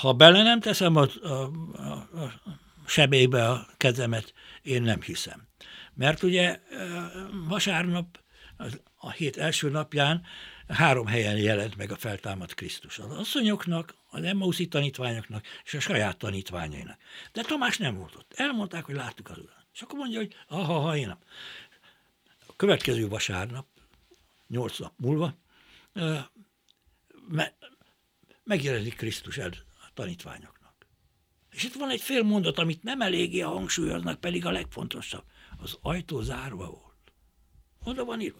ha bele nem teszem a, a, a, a sebébe a kezemet, én nem hiszem. Mert ugye vasárnap, a hét első napján három helyen jelent meg a feltámadt Krisztus. Az asszonyoknak, az emmauszi tanítványoknak és a saját tanítványainak. De Tamás nem volt ott. Elmondták, hogy láttuk az Urat. És akkor mondja, hogy aha, ha én nem. A következő vasárnap, nyolc nap múlva, megjelenik Krisztus a tanítványoknak. És itt van egy fél mondat, amit nem eléggé hangsúlyoznak, pedig a legfontosabb. Az ajtó zárva volt. Oda van írva.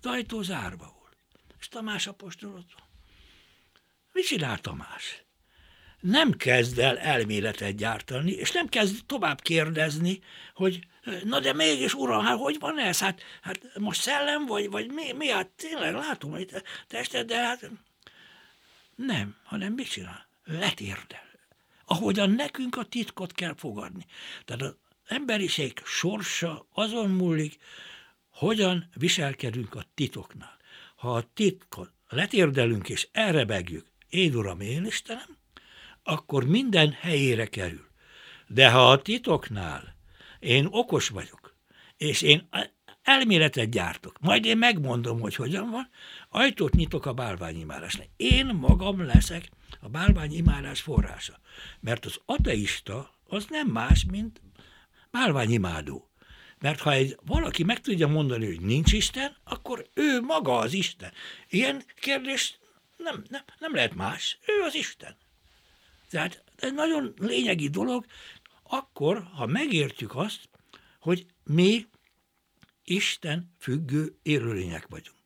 Az ajtó zárva volt. És Tamás apostol ott van. Mit csinál Tamás? Nem kezd el elméletet gyártani, és nem kezd tovább kérdezni, hogy na de mégis, uram, hát hogy van ez? Hát, hát most szellem vagy, vagy mi? mi? Hát tényleg látom, hogy tested, de hát nem, hanem mit csinál? Letérdel. Ahogyan nekünk a titkot kell fogadni. Tehát az emberiség sorsa azon múlik, hogyan viselkedünk a titoknál. Ha a titkot letérdelünk és elrebegjük, én Uram, én Istenem, akkor minden helyére kerül. De ha a titoknál én okos vagyok, és én elméletet gyártok, majd én megmondom, hogy hogyan van, ajtót nyitok a bálványimádásnál. Én magam leszek a bálványimádás forrása. Mert az ateista az nem más, mint bálványimádó. Mert ha egy, valaki meg tudja mondani, hogy nincs Isten, akkor ő maga az Isten. Ilyen kérdés nem, nem, nem lehet más. Ő az Isten. Tehát ez nagyon lényegi dolog, akkor, ha megértjük azt, hogy mi Isten függő élőlények vagyunk.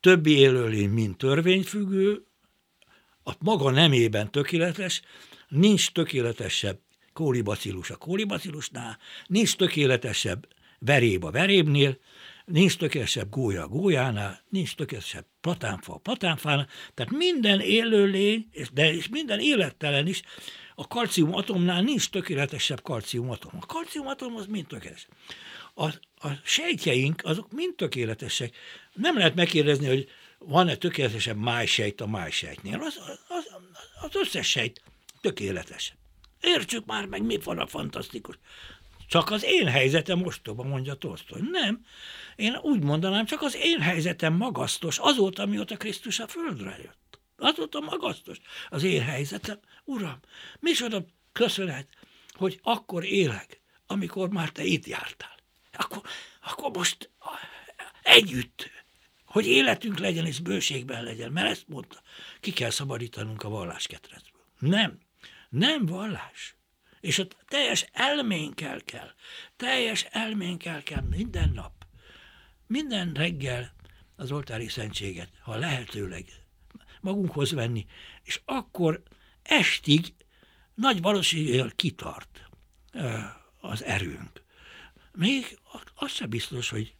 Többi élőlény, mint törvényfüggő, a maga nemében tökéletes, nincs tökéletesebb kólibacillus a kólibacillusnál, nincs tökéletesebb veréb a verébnél, nincs tökéletesebb gólya a gólyánál, nincs tökéletesebb platánfa a platánfánál, tehát minden élőlény, de és minden élettelen is, a kalciumatomnál nincs tökéletesebb kalciumatom. A kalciumatom az mind tökéletes. A, a sejtjeink azok mind tökéletesek. Nem lehet megkérdezni, hogy van-e tökéletesebb májsejt a májsejtnél. Az, az, az összes sejt tökéletes. Értsük már meg, mi van a fantasztikus. Csak az én helyzetem ostoba, mondja Tolsztoj. Nem, én úgy mondanám, csak az én helyzetem magasztos azóta, mióta Krisztus a földre jött. Azóta magasztos az én helyzetem. Uram, micsoda köszönet, hogy akkor élek, amikor már te itt jártál. Akkor, akkor most együtt, hogy életünk legyen és bőségben legyen, mert ezt mondta, ki kell szabadítanunk a vallásketrecből. Nem, nem vallás. És a teljes elménkkel kell, teljes elménkkel kell minden nap, minden reggel az oltári szentséget, ha lehetőleg magunkhoz venni. És akkor estig nagy valószínűséggel kitart az erőnk. Még az sem biztos, hogy,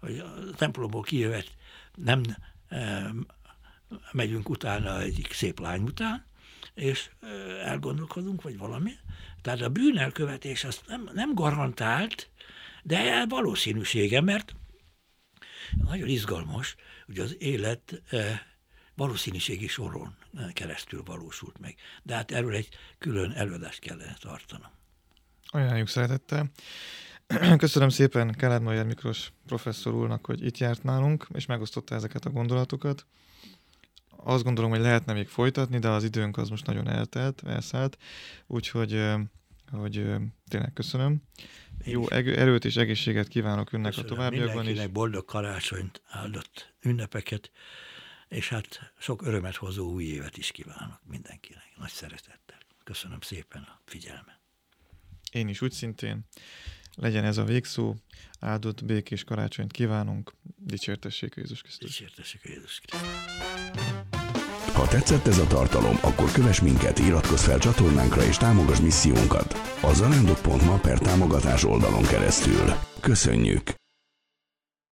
hogy a templomból kijövet nem megyünk utána egyik szép lány után, és elgondolkodunk, vagy valami. Tehát a bűnelkövetés az nem, nem garantált, de valószínűsége, mert nagyon izgalmas, hogy az élet valószínűségi soron keresztül valósult meg. De hát erről egy külön előadást kellene tartanom. Ajánljuk szeretettel. Köszönöm szépen Kellermayer Miklós professzor úrnak, hogy itt járt nálunk, és megosztotta ezeket a gondolatokat. Azt gondolom, hogy lehetne még folytatni, de az időnk az most nagyon eltelt, elszállt, úgyhogy hogy, tényleg köszönöm. Én Jó is. Erőt és egészséget kívánok önnek a továbbiakban. Mindenkinek is boldog karácsonyt, áldott ünnepeket, és hát sok örömet hozó új évet is kívánok mindenkinek. Nagy szeretettel. Köszönöm szépen a figyelmet. Én is úgy szintén. Legyen ez a végszó. Áldott békés karácsonyt kívánunk. Dicsértessék a Jézus Krisztus. Dicsértessék a Jézus Krisztus. Ha tetszett ez a tartalom, akkor kövess minket, iratkozz fel csatornánkra és támogass missziónkat a zarándok pont ma per támogatás oldalon keresztül. Köszönjük!